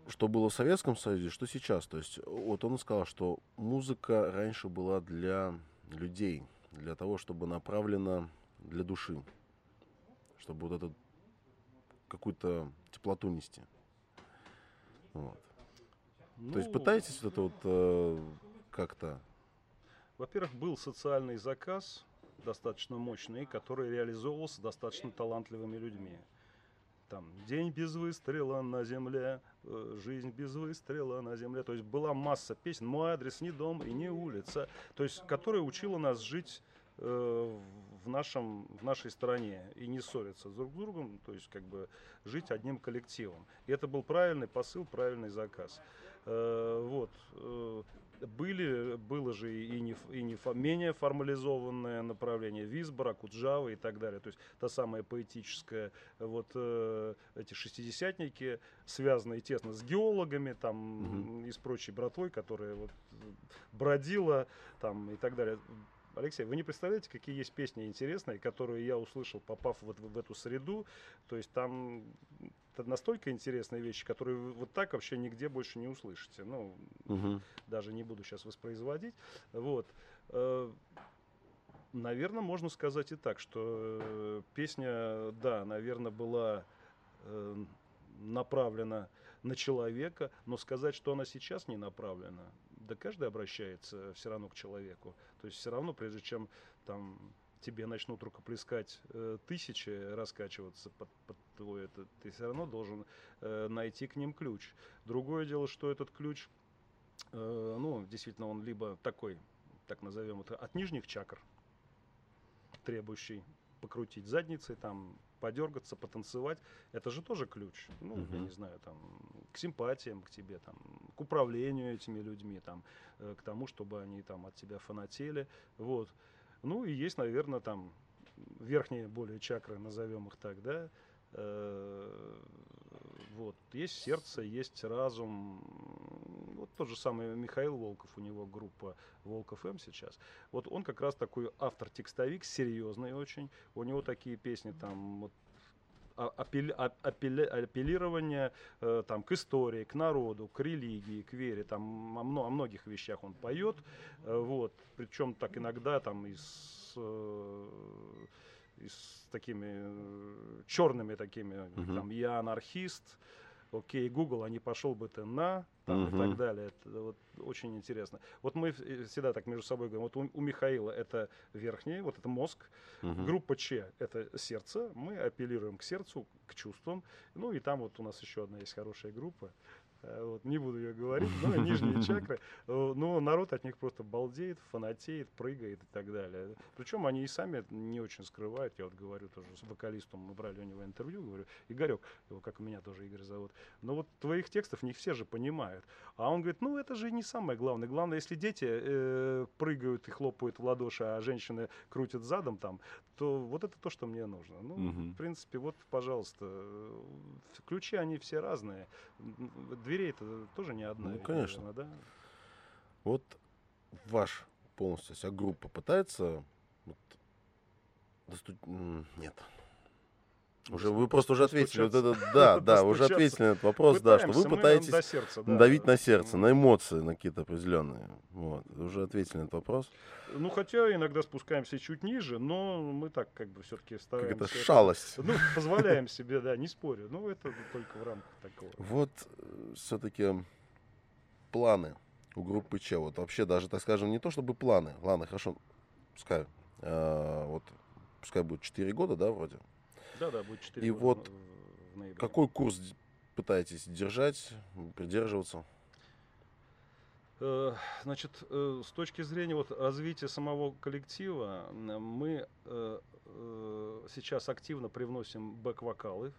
что было в Советском Союзе, что сейчас, то есть вот он сказал, что музыка раньше была для людей, для того, чтобы направлена для души, чтобы вот эту какую-то теплоту нести. Вот. Ну, то есть пытаетесь вот это вот э, как-то? Во-первых, был социальный заказ, достаточно мощный, который реализовывался достаточно талантливыми людьми. Там «День без выстрела на земле», «Жизнь без выстрела на земле». То есть была масса песен «Мой адрес не дом и не улица», то есть которая учила нас жить э, в, нашем, в нашей стране и не ссориться друг с другом, то есть как бы жить одним коллективом. И это был правильный посыл, правильный заказ. Э, вот. Э, были, было же и не, и не фо, менее формализованное направление Визбора, Куджавы и так далее. То есть та самая поэтическая, вот э, эти шестидесятники, связанные тесно с геологами там, mm-hmm. и с прочей братвой, которая вот, бродила там, и так далее. Алексей, вы не представляете, какие есть песни интересные, которые я услышал, попав вот в эту среду. То есть там настолько интересные вещи, которые вы вот так вообще нигде больше не услышите. Ну, угу. даже не буду сейчас воспроизводить. Вот. Наверное, можно сказать и так, что песня, да, наверное, была направлена на человека, но сказать, что она сейчас не направлена. Да каждый обращается все равно к человеку. То есть все равно, прежде чем там, тебе начнут рукоплескать э, тысячи, раскачиваться под, под твой этот, ты все равно должен э, найти к ним ключ. Другое дело, что этот ключ, э, ну, действительно, он либо такой, так назовем это, от нижних чакр, требующий покрутить задницей, там, подергаться, потанцевать, это же тоже ключ, ну, uh-huh. я не знаю, там, к симпатиям к тебе, там, к управлению этими людьми, там, к тому, чтобы они там от тебя фанатели, вот. Ну, и есть, наверное, там, верхние более чакры, назовем их так, да, вот, есть сердце, есть разум, вот тот же самый Михаил Волков, у него группа Волков М сейчас, вот он как раз такой автор-текстовик, серьезный очень, у него такие песни там, вот, апель, апель, апеллирование э, там, к истории, к народу, к религии, к вере. Там, о, о многих вещах он поет. Э, вот. Причем так иногда там, и с, э, и с такими э, черными такими. Mm-hmm. Там, «Я анархист», «Окей, Google, а не пошел бы ты на», там, uh-huh. и так далее. Это вот очень интересно. Вот мы всегда так между собой говорим, вот у, у Михаила это верхний, вот это мозг, uh-huh. группа Ч это сердце, мы апеллируем к сердцу, к чувствам, ну и там вот у нас еще одна есть хорошая группа, вот, не буду ее говорить, но нижние чакры, но народ от них просто балдеет, фанатеет, прыгает и так далее. Причем они и сами не очень скрывают, я вот говорю тоже с вокалистом, мы брали у него интервью, говорю, Игорек, его как у меня тоже Игорь зовут, но вот твоих текстов не все же понимают. А он говорит, ну это же не самое главное. Главное, если дети э, прыгают и хлопают в ладоши, а женщины крутят задом там, то вот это то, что мне нужно. Ну, угу. в принципе, вот, пожалуйста. Ключи, они все разные. Дверей-то тоже не одна. Ну, ведь, конечно. Наверное, да? Вот ваш полностью вся группа пытается... Вот, доступ... Нет. Уже вы просто уже ответили, вот это, да, да, уже ответили на этот вопрос, Пытаемся, да, что вы пытаетесь мы, сердца, да. давить на сердце, на эмоции, на какие-то определенные. Вот, уже ответили на этот вопрос. Ну, хотя иногда спускаемся чуть ниже, но мы так как бы все-таки стараемся. Какая-то шалость. Ну, позволяем себе, да, не спорю. Ну, это только в рамках такого. Вот все-таки планы у группы Че. Вот вообще даже, так скажем, не то чтобы планы. Ладно, хорошо, пускай, э, вот, пускай будет четыре года, да, вроде. Да, да, будет четыре. И вот в ноябре. Какой курс пытаетесь держать, придерживаться? Значит, с точки зрения вот развития самого коллектива, мы сейчас активно привносим бэк-вокалы,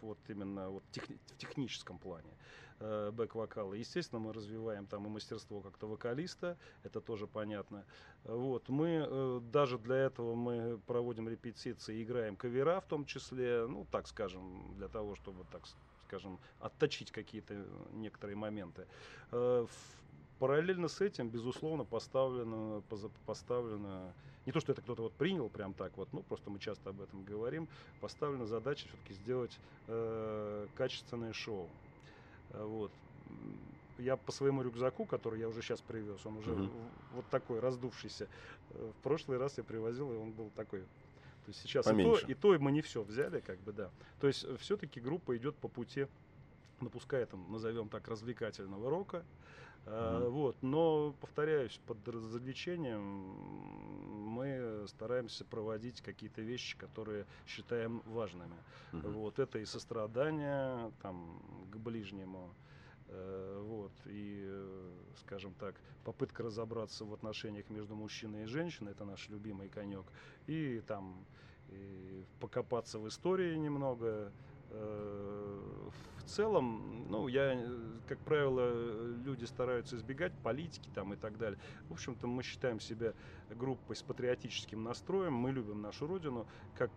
вот именно вот техни- в техническом плане. Бэк-вокалы. Естественно, мы развиваем там и мастерство как-то вокалиста, это тоже понятно. Вот. Мы даже для этого мы проводим репетиции, играем кавера в том числе, ну, так скажем, для того, чтобы, так скажем, отточить какие-то некоторые моменты. Параллельно с этим, безусловно, поставлено, поставлено, не то, что это кто-то вот принял прям так вот, ну просто мы часто об этом говорим, поставлена задача все-таки сделать э, качественное шоу. Вот. Я по своему рюкзаку, который я уже сейчас привез, он уже [S2] Uh-huh. [S1] Вот такой раздувшийся. В прошлый раз я привозил, и он был такой. То есть сейчас и то, и то мы не все взяли, как бы, да. То есть все-таки группа идет по пути, ну пускай там назовем так, развлекательного рока. Uh-huh. Вот, но, повторяюсь, под развлечением мы стараемся проводить какие-то вещи, которые считаем важными. Uh-huh. Вот, это и сострадание там, к ближнему, э, вот, и, скажем так, попытка разобраться в отношениях между мужчиной и женщиной, это наш любимый конек, и, там, и покопаться в истории немного. В целом, ну, я, как правило, люди стараются избегать политики там и так далее. В общем-то, мы считаем себя группой с патриотическим настроем, мы любим нашу родину, как,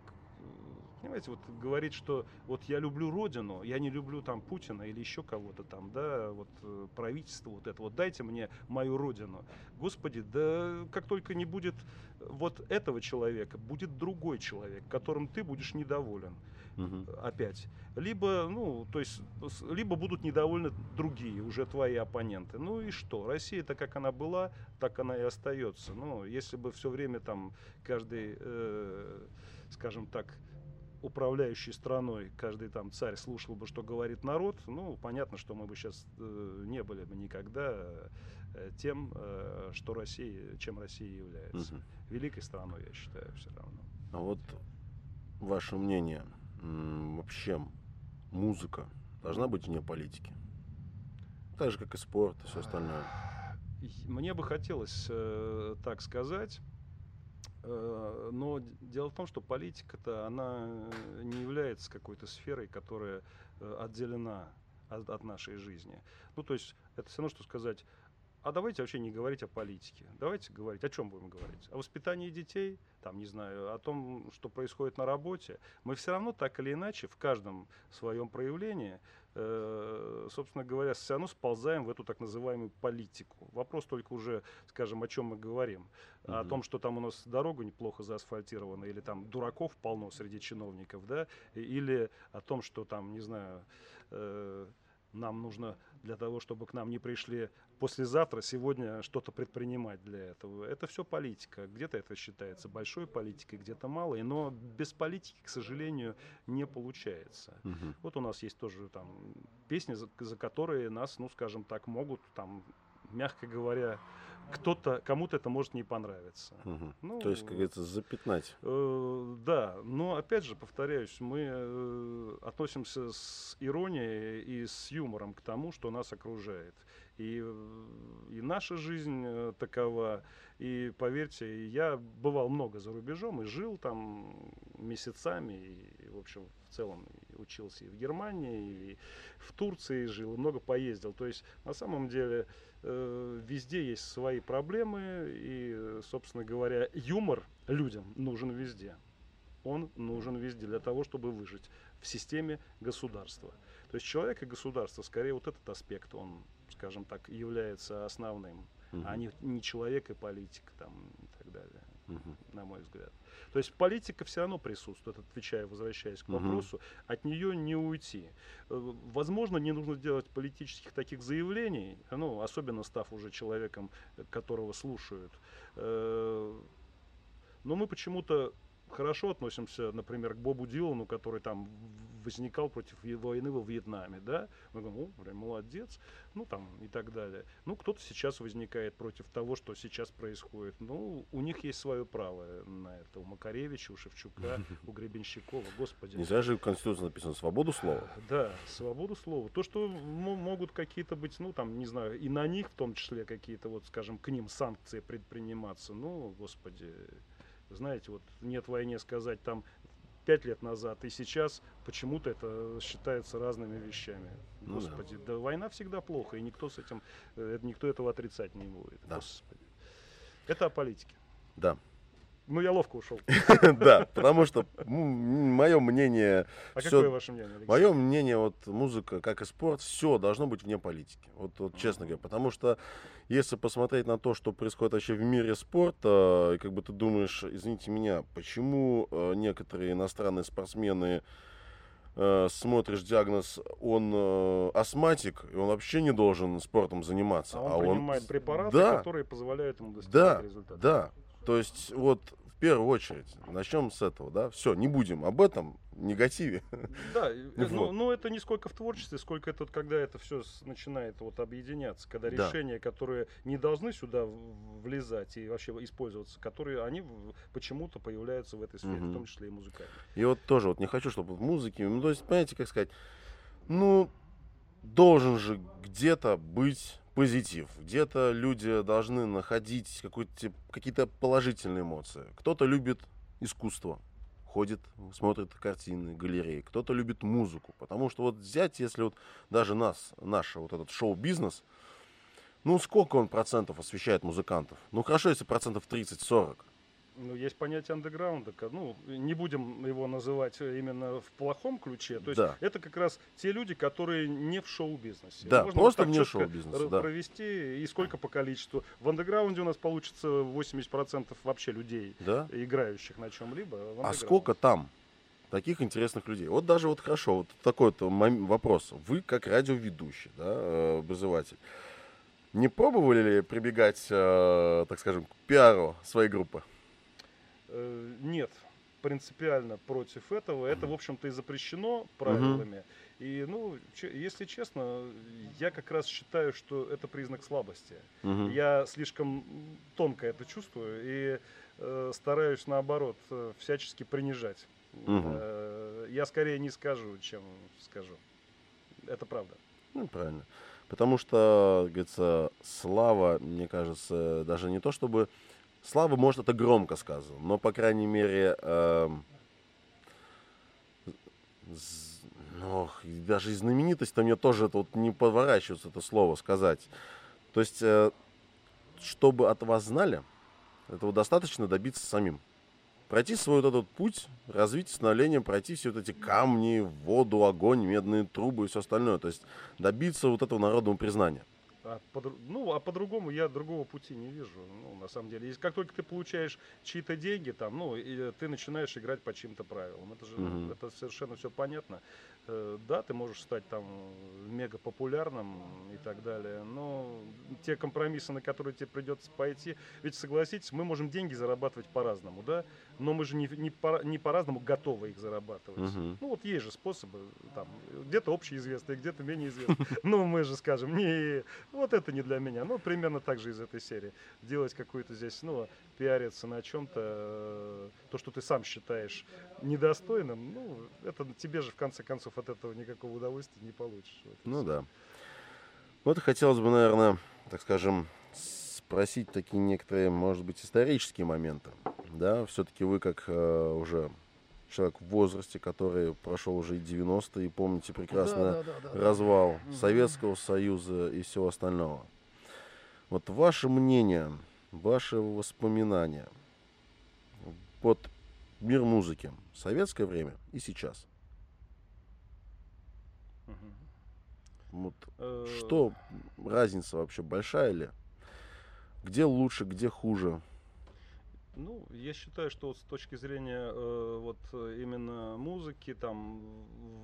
понимаете, вот говорить, что вот я люблю родину, я не люблю там Путина или еще кого-то там, да, вот правительство вот это, вот дайте мне мою родину. Господи, да как только не будет вот этого человека, будет другой человек, которым ты будешь недоволен. Uh-huh. Опять. Либо, ну, то есть, либо будут недовольны другие, уже твои оппоненты. Ну и что? Россия-то как она была, так она и остается. Ну, если бы все время там каждый, э, скажем так, управляющий страной, каждый там царь слушал бы, что говорит народ, ну, понятно, что мы бы сейчас э, не были бы никогда э, тем, э, что Россия, чем Россия является. Uh-huh. Великой страной, я считаю, все равно. А вот ваше мнение... Вообще музыка должна быть вне политики, так же как и спорт и все остальное. Мне бы хотелось э, так сказать, э, но дело в том, что политика-то она не является какой-то сферой, которая э, отделена от, от нашей жизни. Ну то есть это все равно что сказать. а давайте вообще не говорить о политике. Давайте говорить, о чем будем говорить? О воспитании детей, там, не знаю, о том, что происходит на работе. Мы все равно так или иначе в каждом своем проявлении, э, собственно говоря, все равно сползаем в эту так называемую политику. Вопрос только уже, скажем, о чем мы говорим. Mm-hmm. О том, что там у нас дорога неплохо заасфальтирована, или там дураков полно среди чиновников, да, или о том, что там, не знаю... Э, нам нужно для того, чтобы к нам не пришли послезавтра, сегодня что-то предпринимать для этого. Это все политика. Где-то это считается большой политикой, где-то малой. Но без политики, к сожалению, не получается. Угу. Вот у нас есть тоже там песни, за, за которые нас, ну, скажем так, могут там... мягко говоря, кто-то, кому-то это может не понравиться. Угу. Ну, то есть, как говорится, запятнать. Э, да, но опять же, повторяюсь, мы э, относимся с иронией и с юмором к тому, что нас окружает. И, и наша жизнь такова. И поверьте, я бывал много за рубежом и жил там месяцами. И, в общем, в целом учился и в Германии, и в Турции жил, и много поездил. То есть, на самом деле, э, везде есть свои проблемы. И, собственно говоря, юмор людям нужен везде. Он нужен везде для того, чтобы выжить в системе государства. То есть человек и государство, скорее вот этот аспект, он, скажем так, является основным, угу. а не, не человек и политик там, и так далее, угу. на мой взгляд. То есть политика все равно присутствует, отвечая, возвращаясь к вопросу, угу. от нее не уйти. Возможно, не нужно делать политических таких заявлений, ну, особенно став уже человеком, которого слушают. Но мы почему-то хорошо относимся, например, к Бобу Дилану, который там возникал против войны во Вьетнаме, да, мы говорим, о, блин, молодец, ну там и так далее. Ну, кто-то сейчас возникает против того, что сейчас происходит. Ну, у них есть свое право на это, у Макаревича, у Шевчука, у Гребенщикова, господи. Не зря же в Конституции написано «свободу слова». Да, свободу слова. То, что ну, могут какие-то быть, ну, там, не знаю, и на них в том числе какие-то, вот, скажем, к ним санкции предприниматься, ну, господи. Знаете, вот нет войне сказать там пять лет назад и сейчас почему-то это считается разными вещами. Ну, Господи, да. да война всегда плохо, и никто с этим, никто этого отрицать не будет. Да. Господи. Это о политике. Да. Ну, я ловко ушел. Да, потому что мое мнение... А какое ваше мнение, Алексей? Мое мнение, вот музыка, как и спорт, все должно быть вне политики. Вот честно говоря, потому что если посмотреть на то, что происходит вообще в мире спорта, и как бы ты думаешь, извините меня, почему некоторые иностранные спортсмены... смотришь диагноз, он э, астматик, и он вообще не должен спортом заниматься. А он а принимает он... препараты, да. которые позволяют ему достигать да. результата. Да, то есть вот в первую очередь начнем с этого, да, все, не будем об этом негативе. Да, но, но это не сколько в творчестве, сколько это, когда это все начинает вот объединяться, когда да. решения, которые не должны сюда влезать и вообще использоваться, которые они почему-то появляются в этой сфере, угу. в том числе и музыкальной. И вот тоже вот не хочу, чтобы в музыке, ну, то есть, понимаете, как сказать, ну, должен же где-то быть позитив, где-то люди должны находить какие-то положительные эмоции. Кто-то любит искусство, ходит, смотрит картины, галереи. Кто-то любит музыку. Потому что вот взять, если вот даже нас, наш вот этот шоу-бизнес, ну сколько он процентов освещает музыкантов? Ну хорошо, если процентов тридцать-сорок. Ну, есть понятие андеграунда, ну, не будем его называть именно в плохом ключе, то есть да. это как раз те люди, которые не в шоу-бизнесе. Да, можно просто вне шоу-бизнеса, да. провести, и сколько по количеству. В андеграунде у нас получится восемьдесят процентов вообще людей, да? играющих на чем-либо. А сколько там таких интересных людей? Вот даже вот хорошо, вот такой вот вопрос. Вы как радиоведущий, да, обозреватель. Не пробовали ли прибегать, так скажем, к пиару своей группы? Нет, принципиально против этого. Это, в общем-то, и запрещено правилами. Uh-huh. И, ну, че, если честно, я как раз считаю, что это признак слабости. Uh-huh. Я слишком тонко это чувствую и э, стараюсь, наоборот, всячески принижать. Uh-huh. Э, я скорее не скажу, чем скажу. Это правда. Ну, правильно. Потому что, как говорится, слава, мне кажется, даже не то, чтобы... Слава, может, это громко сказано, но, по крайней мере, э, з, ну, даже и знаменитость-то мне тоже это вот не поворачивается это слово сказать. То есть э, чтобы от вас знали, этого достаточно добиться самим. Пройти свой вот этот путь, развить становление, пройти все вот эти камни, воду, огонь, медные трубы и все остальное. То есть добиться вот этого народного признания. А по, ну, а по-другому я другого пути не вижу, ну, на самом деле. И как только ты получаешь чьи-то деньги, там, ну, и ты начинаешь играть по чьим-то правилам. Это же mm-hmm. это совершенно все понятно. Э, да, ты можешь стать там мега популярным и так далее, но те компромиссы, на которые тебе придется пойти, ведь согласитесь, мы можем деньги зарабатывать по-разному, да, но мы же не, не, по, не по-разному готовы их зарабатывать. Mm-hmm. Ну, вот есть же способы, там, где-то общеизвестные, где-то менее известные. Ну, мы же скажем, не... Вот это не для меня. Ну, примерно так же из этой серии. Делать какую-то здесь, ну, пиариться на чем-то, то, что ты сам считаешь недостойным, ну, это тебе же, в конце концов, от этого никакого удовольствия не получишь. Вот, ну, все. Да. Вот хотелось бы, наверное, так скажем, спросить такие некоторые, может быть, исторические моменты. Да, все-таки вы, как э, уже... человек в возрасте, который прошел уже и девяностые, и помните прекрасно да, да, да, да, развал да. Советского Союза и всего остального. Вот ваше мнение, ваши воспоминания под мир музыки, советское время и сейчас. Угу. Вот что, разница вообще большая ли? Где лучше, где хуже? Ну, я считаю, что вот с точки зрения э, вот именно музыки, там,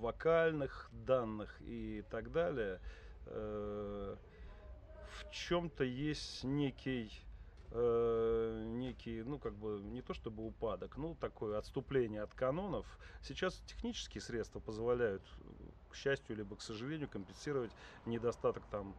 вокальных данных и так далее, э, в чем-то есть некий, э, некий, ну, как бы, не то чтобы упадок, ну, такое отступление от канонов. Сейчас технические средства позволяют, к счастью, либо, к сожалению, компенсировать недостаток, там,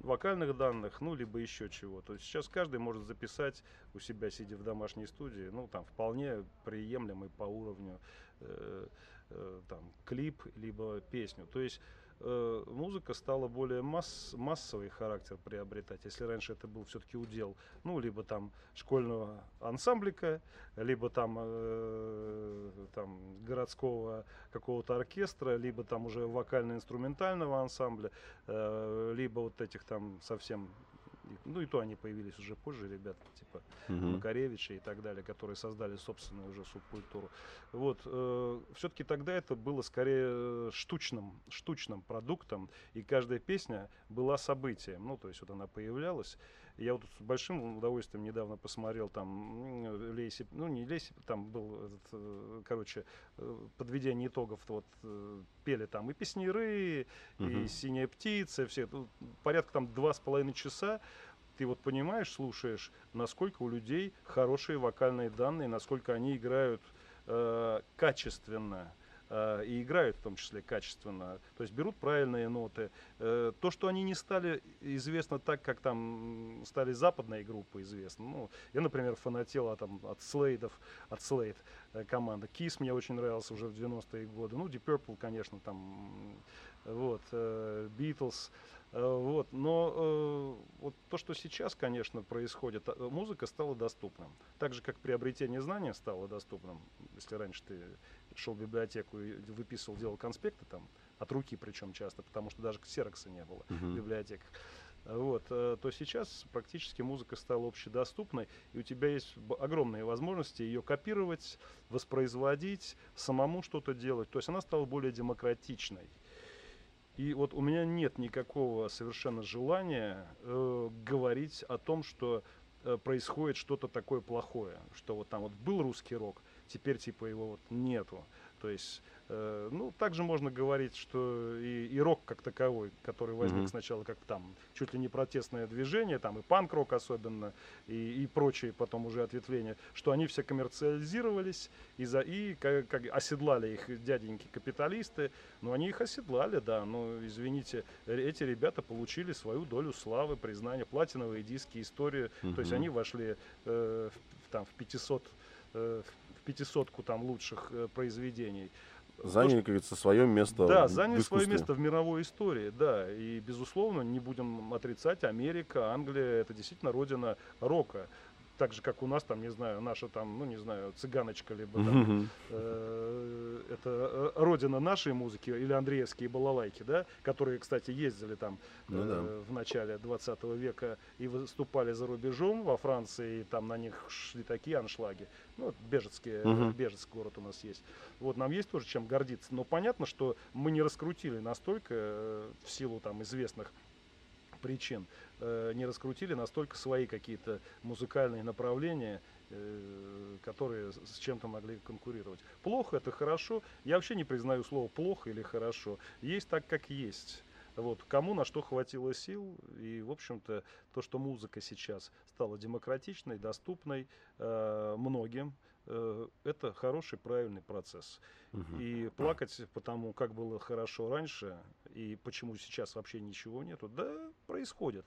вокальных данных, ну, либо еще чего-то. Сейчас каждый может записать у себя, сидя в домашней студии, ну, там, вполне приемлемый по уровню э, э, там, клип, либо песню. То есть э, музыка стала более масс- массовый характер приобретать. Если раньше это был все-таки удел, ну, либо там школьного ансамблика, либо там, э, там городского какого-то оркестра, либо там уже вокально-инструментального ансамбля, э, либо вот этих там совсем, ну и то они появились уже позже, ребята, типа uh-huh. Макаревича и так далее, которые создали собственную уже субкультуру. Вот, э, все-таки тогда это было скорее штучным, штучным продуктом, и каждая песня была событием, ну то есть вот она появлялась. Я вот с большим удовольствием недавно посмотрел там Лейси, ну не Лейси, там был, этот, короче, подведение итогов, вот пели там и песняры, uh-huh. и синяя птица, все, ну, порядка там два с половиной часа. Ты вот понимаешь, слушаешь, насколько у людей хорошие вокальные данные, насколько они играют э, качественно. И играют в том числе качественно, то есть берут правильные ноты. То, что они не стали известны так, как там стали западные группы известны. Ну, я, например, фанател от, там, от Slade, от Slade команды. Kiss мне очень нравился уже в девяностые годы. Ну, Deep Purple, конечно, там, вот, Beatles. Вот, но э, вот то, что сейчас, конечно, происходит, музыка стала доступным. Так же, как приобретение знания стало доступным. Если раньше ты шел в библиотеку и выписывал, делал конспекты там, от руки причем часто, потому что даже ксерокса не было uh-huh. в библиотеках. Вот, э, то сейчас практически музыка стала общедоступной, и у тебя есть огромные возможности ее копировать, воспроизводить, самому что-то делать. То есть она стала более демократичной. И вот у меня нет никакого совершенно желания э, говорить о том, что э, происходит что-то такое плохое, что вот там вот был русский рок, теперь типа его вот нету. То есть, э, ну, также можно говорить, что и, и рок как таковой, который возник mm-hmm. сначала как там чуть ли не протестное движение, там и панк-рок особенно, и, и прочие потом уже ответвления, что они все коммерциализировались и, за, и как, как оседлали их дяденьки-капиталисты, но они их оседлали, да, но, извините, эти ребята получили свою долю славы, признания, платиновые диски, историю, mm-hmm. то есть они вошли э, в, там, в пятьсот... Э, пятисотку там лучших э, произведений. Заняли, как говорится, свое место. Да, заняли свое место в мировой истории, да. И, безусловно, не будем отрицать, Америка, Англия — это действительно родина рока. так же, как у нас, там, не знаю, наша там, ну, не знаю, цыганочка, либо там, э, это родина нашей музыки, или андреевские балалайки, да, которые, кстати, ездили там ну, да. э, в начале двадцатого века и выступали за рубежом во Франции, и там на них шли такие аншлаги. Ну, бежецкие, uh-huh. Бежецкий город у нас есть. Вот, нам есть тоже чем гордиться. Но понятно, что мы не раскрутили настолько, э, в силу там известных причин, э, не раскрутили настолько свои какие-то музыкальные направления, э, которые с чем-то могли конкурировать. Плохо — это хорошо. Я вообще не признаю слово «плохо» или «хорошо». Есть так, как есть. Вот, кому на что хватило сил, и, в общем-то, то, что музыка сейчас стала демократичной, доступной э, многим, э, это хороший, правильный процесс. Угу. И плакать потому, как было хорошо раньше, и почему сейчас вообще ничего нету, да, происходит.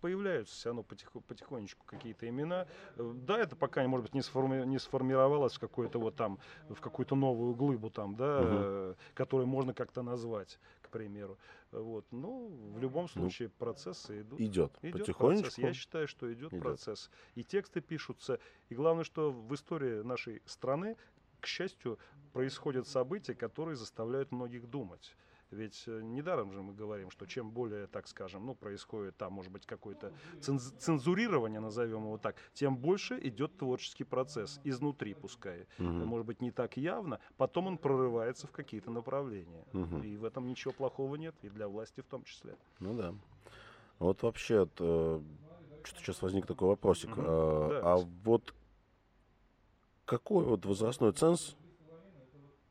Появляются все равно потиху, потихонечку какие-то имена. Да, это пока, может быть, не, сформи, не сформировалось в какую-то вот там, в какую-то новую глыбу, там, да, угу. э, которую можно как-то назвать, к примеру. Вот. Ну, в любом случае, ну, процессы идут. Идет, идет потихонечку. Процесс. Я считаю, что идет, идет процесс. И тексты пишутся. И главное, что в истории нашей страны, к счастью, происходят события, которые заставляют многих думать. Ведь недаром же мы говорим, что чем более, так скажем, ну, происходит там, может быть, какое-то ценз- цензурирование, назовем его так, тем больше идет творческий процесс, изнутри пускай. Uh-huh. Может быть, не так явно, потом он прорывается в какие-то направления. Uh-huh. И в этом ничего плохого нет, и для власти в том числе. Ну да. Вот вообще, что-то сейчас возник такой вопросик. Uh-huh. А, да. а вот какой вот возрастной ценз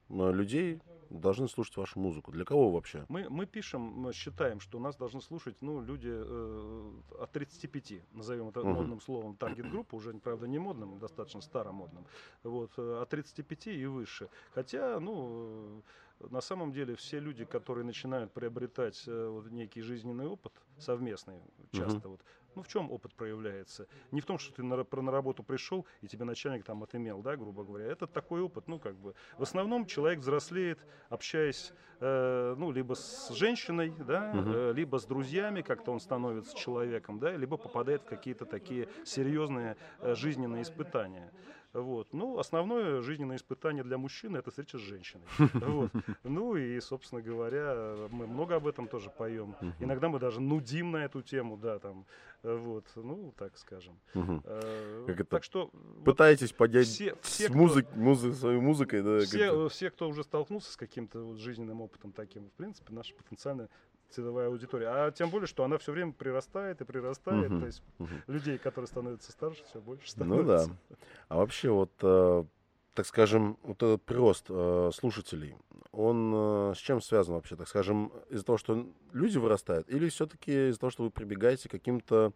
людей должны слушать вашу музыку? Для кого вообще? Мы, мы пишем, мы считаем, что нас должны слушать, ну, люди э, от тридцати пяти, назовем это модным словом, таргет-группа, уже, правда, не модным, достаточно старомодным, вот, э, от тридцати пяти и выше. Хотя, ну, э, на самом деле все люди, которые начинают приобретать э, вот, некий жизненный опыт, совместный часто, uh-huh. вот, ну, в чем опыт проявляется? Не в том, что ты на, на работу пришел, и тебе начальник там отымел, да, грубо говоря. Это такой опыт, ну, как бы. В основном человек взрослеет, общаясь, э, ну, либо с женщиной, да, uh-huh. э, либо с друзьями, как-то он становится человеком, да, либо попадает в какие-то такие серьезные э, жизненные испытания. Вот. Ну, основное жизненное испытание для мужчины — это встреча с женщиной. Вот. Ну и, собственно говоря, мы много об этом тоже поем. Uh-huh. Иногда мы даже нудим на эту тему, да, там, вот, ну, так скажем. Uh-huh. А, как это? Так что пытаетесь вот поднять все, все, с музык, кто, музы, своей музыкой, да? Все, все, кто уже столкнулся с каким-то вот жизненным опытом таким, в принципе, наша потенциальная целевая аудитория. А тем более, что она все время прирастает и прирастает. Uh-huh. То есть uh-huh. людей, которые становятся старше, все больше становится. Ну да. А вообще вот, э, так скажем, вот этот прирост э, слушателей, он э, с чем связан вообще? Так скажем, из-за того, что люди вырастают, или все-таки из-за того, что вы прибегаете к каким-то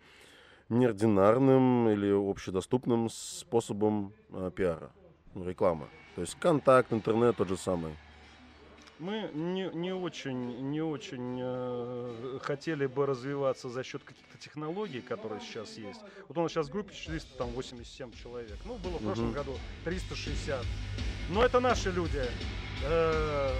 неординарным или общедоступным способом э, пиара, рекламы? То есть контакт, интернет тот же самый. Мы не, не очень, не очень э, хотели бы развиваться за счет каких-то технологий, которые сейчас есть. Вот у нас сейчас в группе четыреста восемьдесят семь человек. Ну, было в прошлом [S2] Угу. [S1] Году триста шестьдесят. Но это наши люди. Э,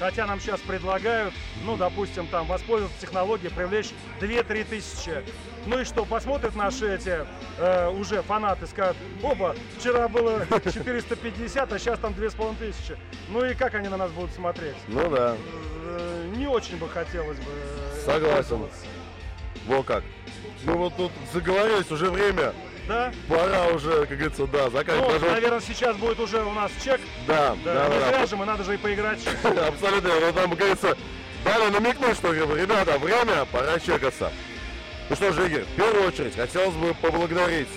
хотя нам сейчас предлагают, ну, допустим, там, воспользоваться технологией, привлечь две-три тысячи. Ну и что, посмотрят наши эти э, уже фанаты, скажут: оба, вчера было четыреста пятьдесят, а сейчас там две с половиной тысячи. Ну и как они на нас будут смотреть? Ну да. Э, не очень бы хотелось бы. Согласен. Во как. Ну вот тут заговорились, уже время. Да? Пора уже, как говорится, да, заканчивать. Ну, даже... наверное, сейчас будет уже у нас чек. Да, да, да. Мы да, да. надо же и поиграть. Абсолютно, но там, как говорится, дали намекнуть, что, ребята, время, пора чекаться. Ну что же, Игорь, в первую очередь хотелось бы поблагодарить,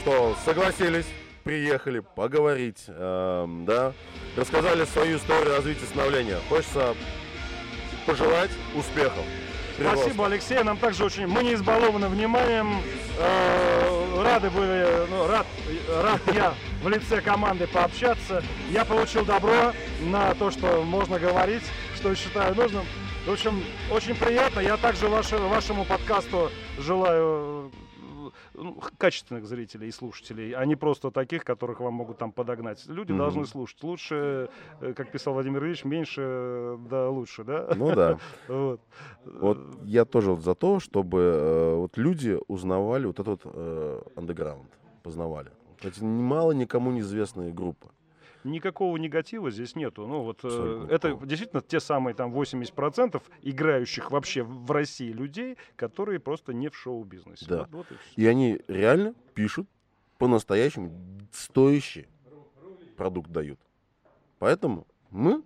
что согласились, приехали поговорить, да, рассказали свою историю развития становления. Хочется пожелать успехов. Спасибо, Алексей, нам также очень, мы не избалованы вниманием, э, рады были, ну, рад, рад я в лице команды пообщаться, я получил добро на то, что можно говорить, что считаю нужным, в общем, очень приятно, я также ваше, вашему подкасту желаю ну, качественных зрителей и слушателей, а не просто таких, которых вам могут там подогнать. Люди mm-hmm. должны слушать. Лучше, как писал Владимир Ильич, меньше, да лучше, да? Ну да. Вот. Вот я тоже вот за то, чтобы вот люди узнавали вот этот андеграунд, познавали. Это мало никому неизвестная группа. Никакого негатива здесь нету. Ну, вот, э, это действительно те самые там, восемьдесят процентов играющих вообще в России людей, которые просто не в шоу-бизнесе. Да. Вот, вот и, и они реально пишут, по-настоящему стоящий продукт дают. Поэтому мы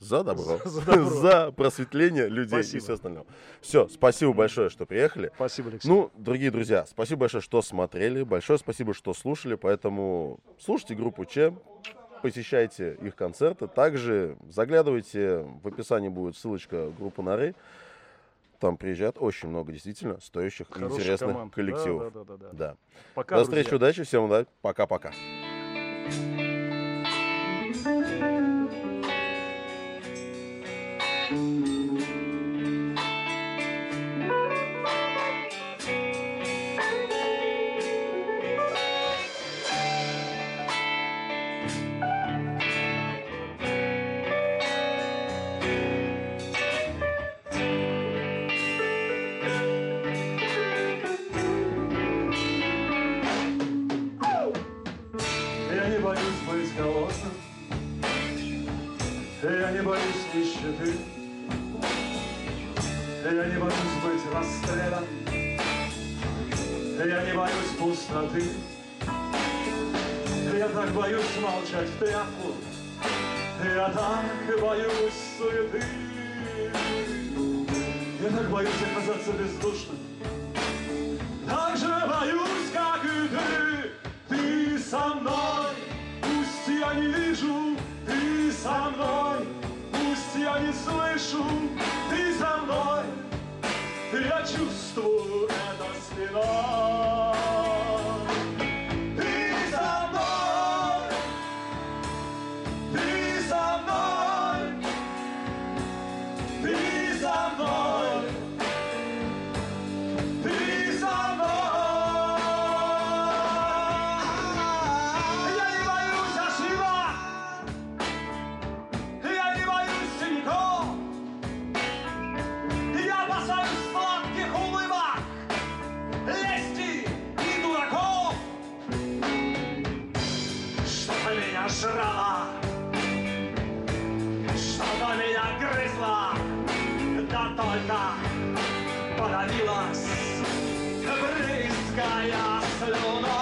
за добро, за, за, добро. за просветление людей спасибо. И все остальное. Все, спасибо большое, что приехали. Спасибо, Алексей. Ну, дорогие друзья, спасибо большое, что смотрели. Большое спасибо, что слушали. Поэтому слушайте группу Че, посещайте их концерты. Также заглядывайте, в описании будет ссылочка группы Нары. Там приезжает очень много действительно стоящих, хороших, интересных команд. Коллективов. Да, да, да, да. Да. Пока, до встречи, друзья. Удачи, всем удачи. Пока-пока. Подавилась брызгая слюна.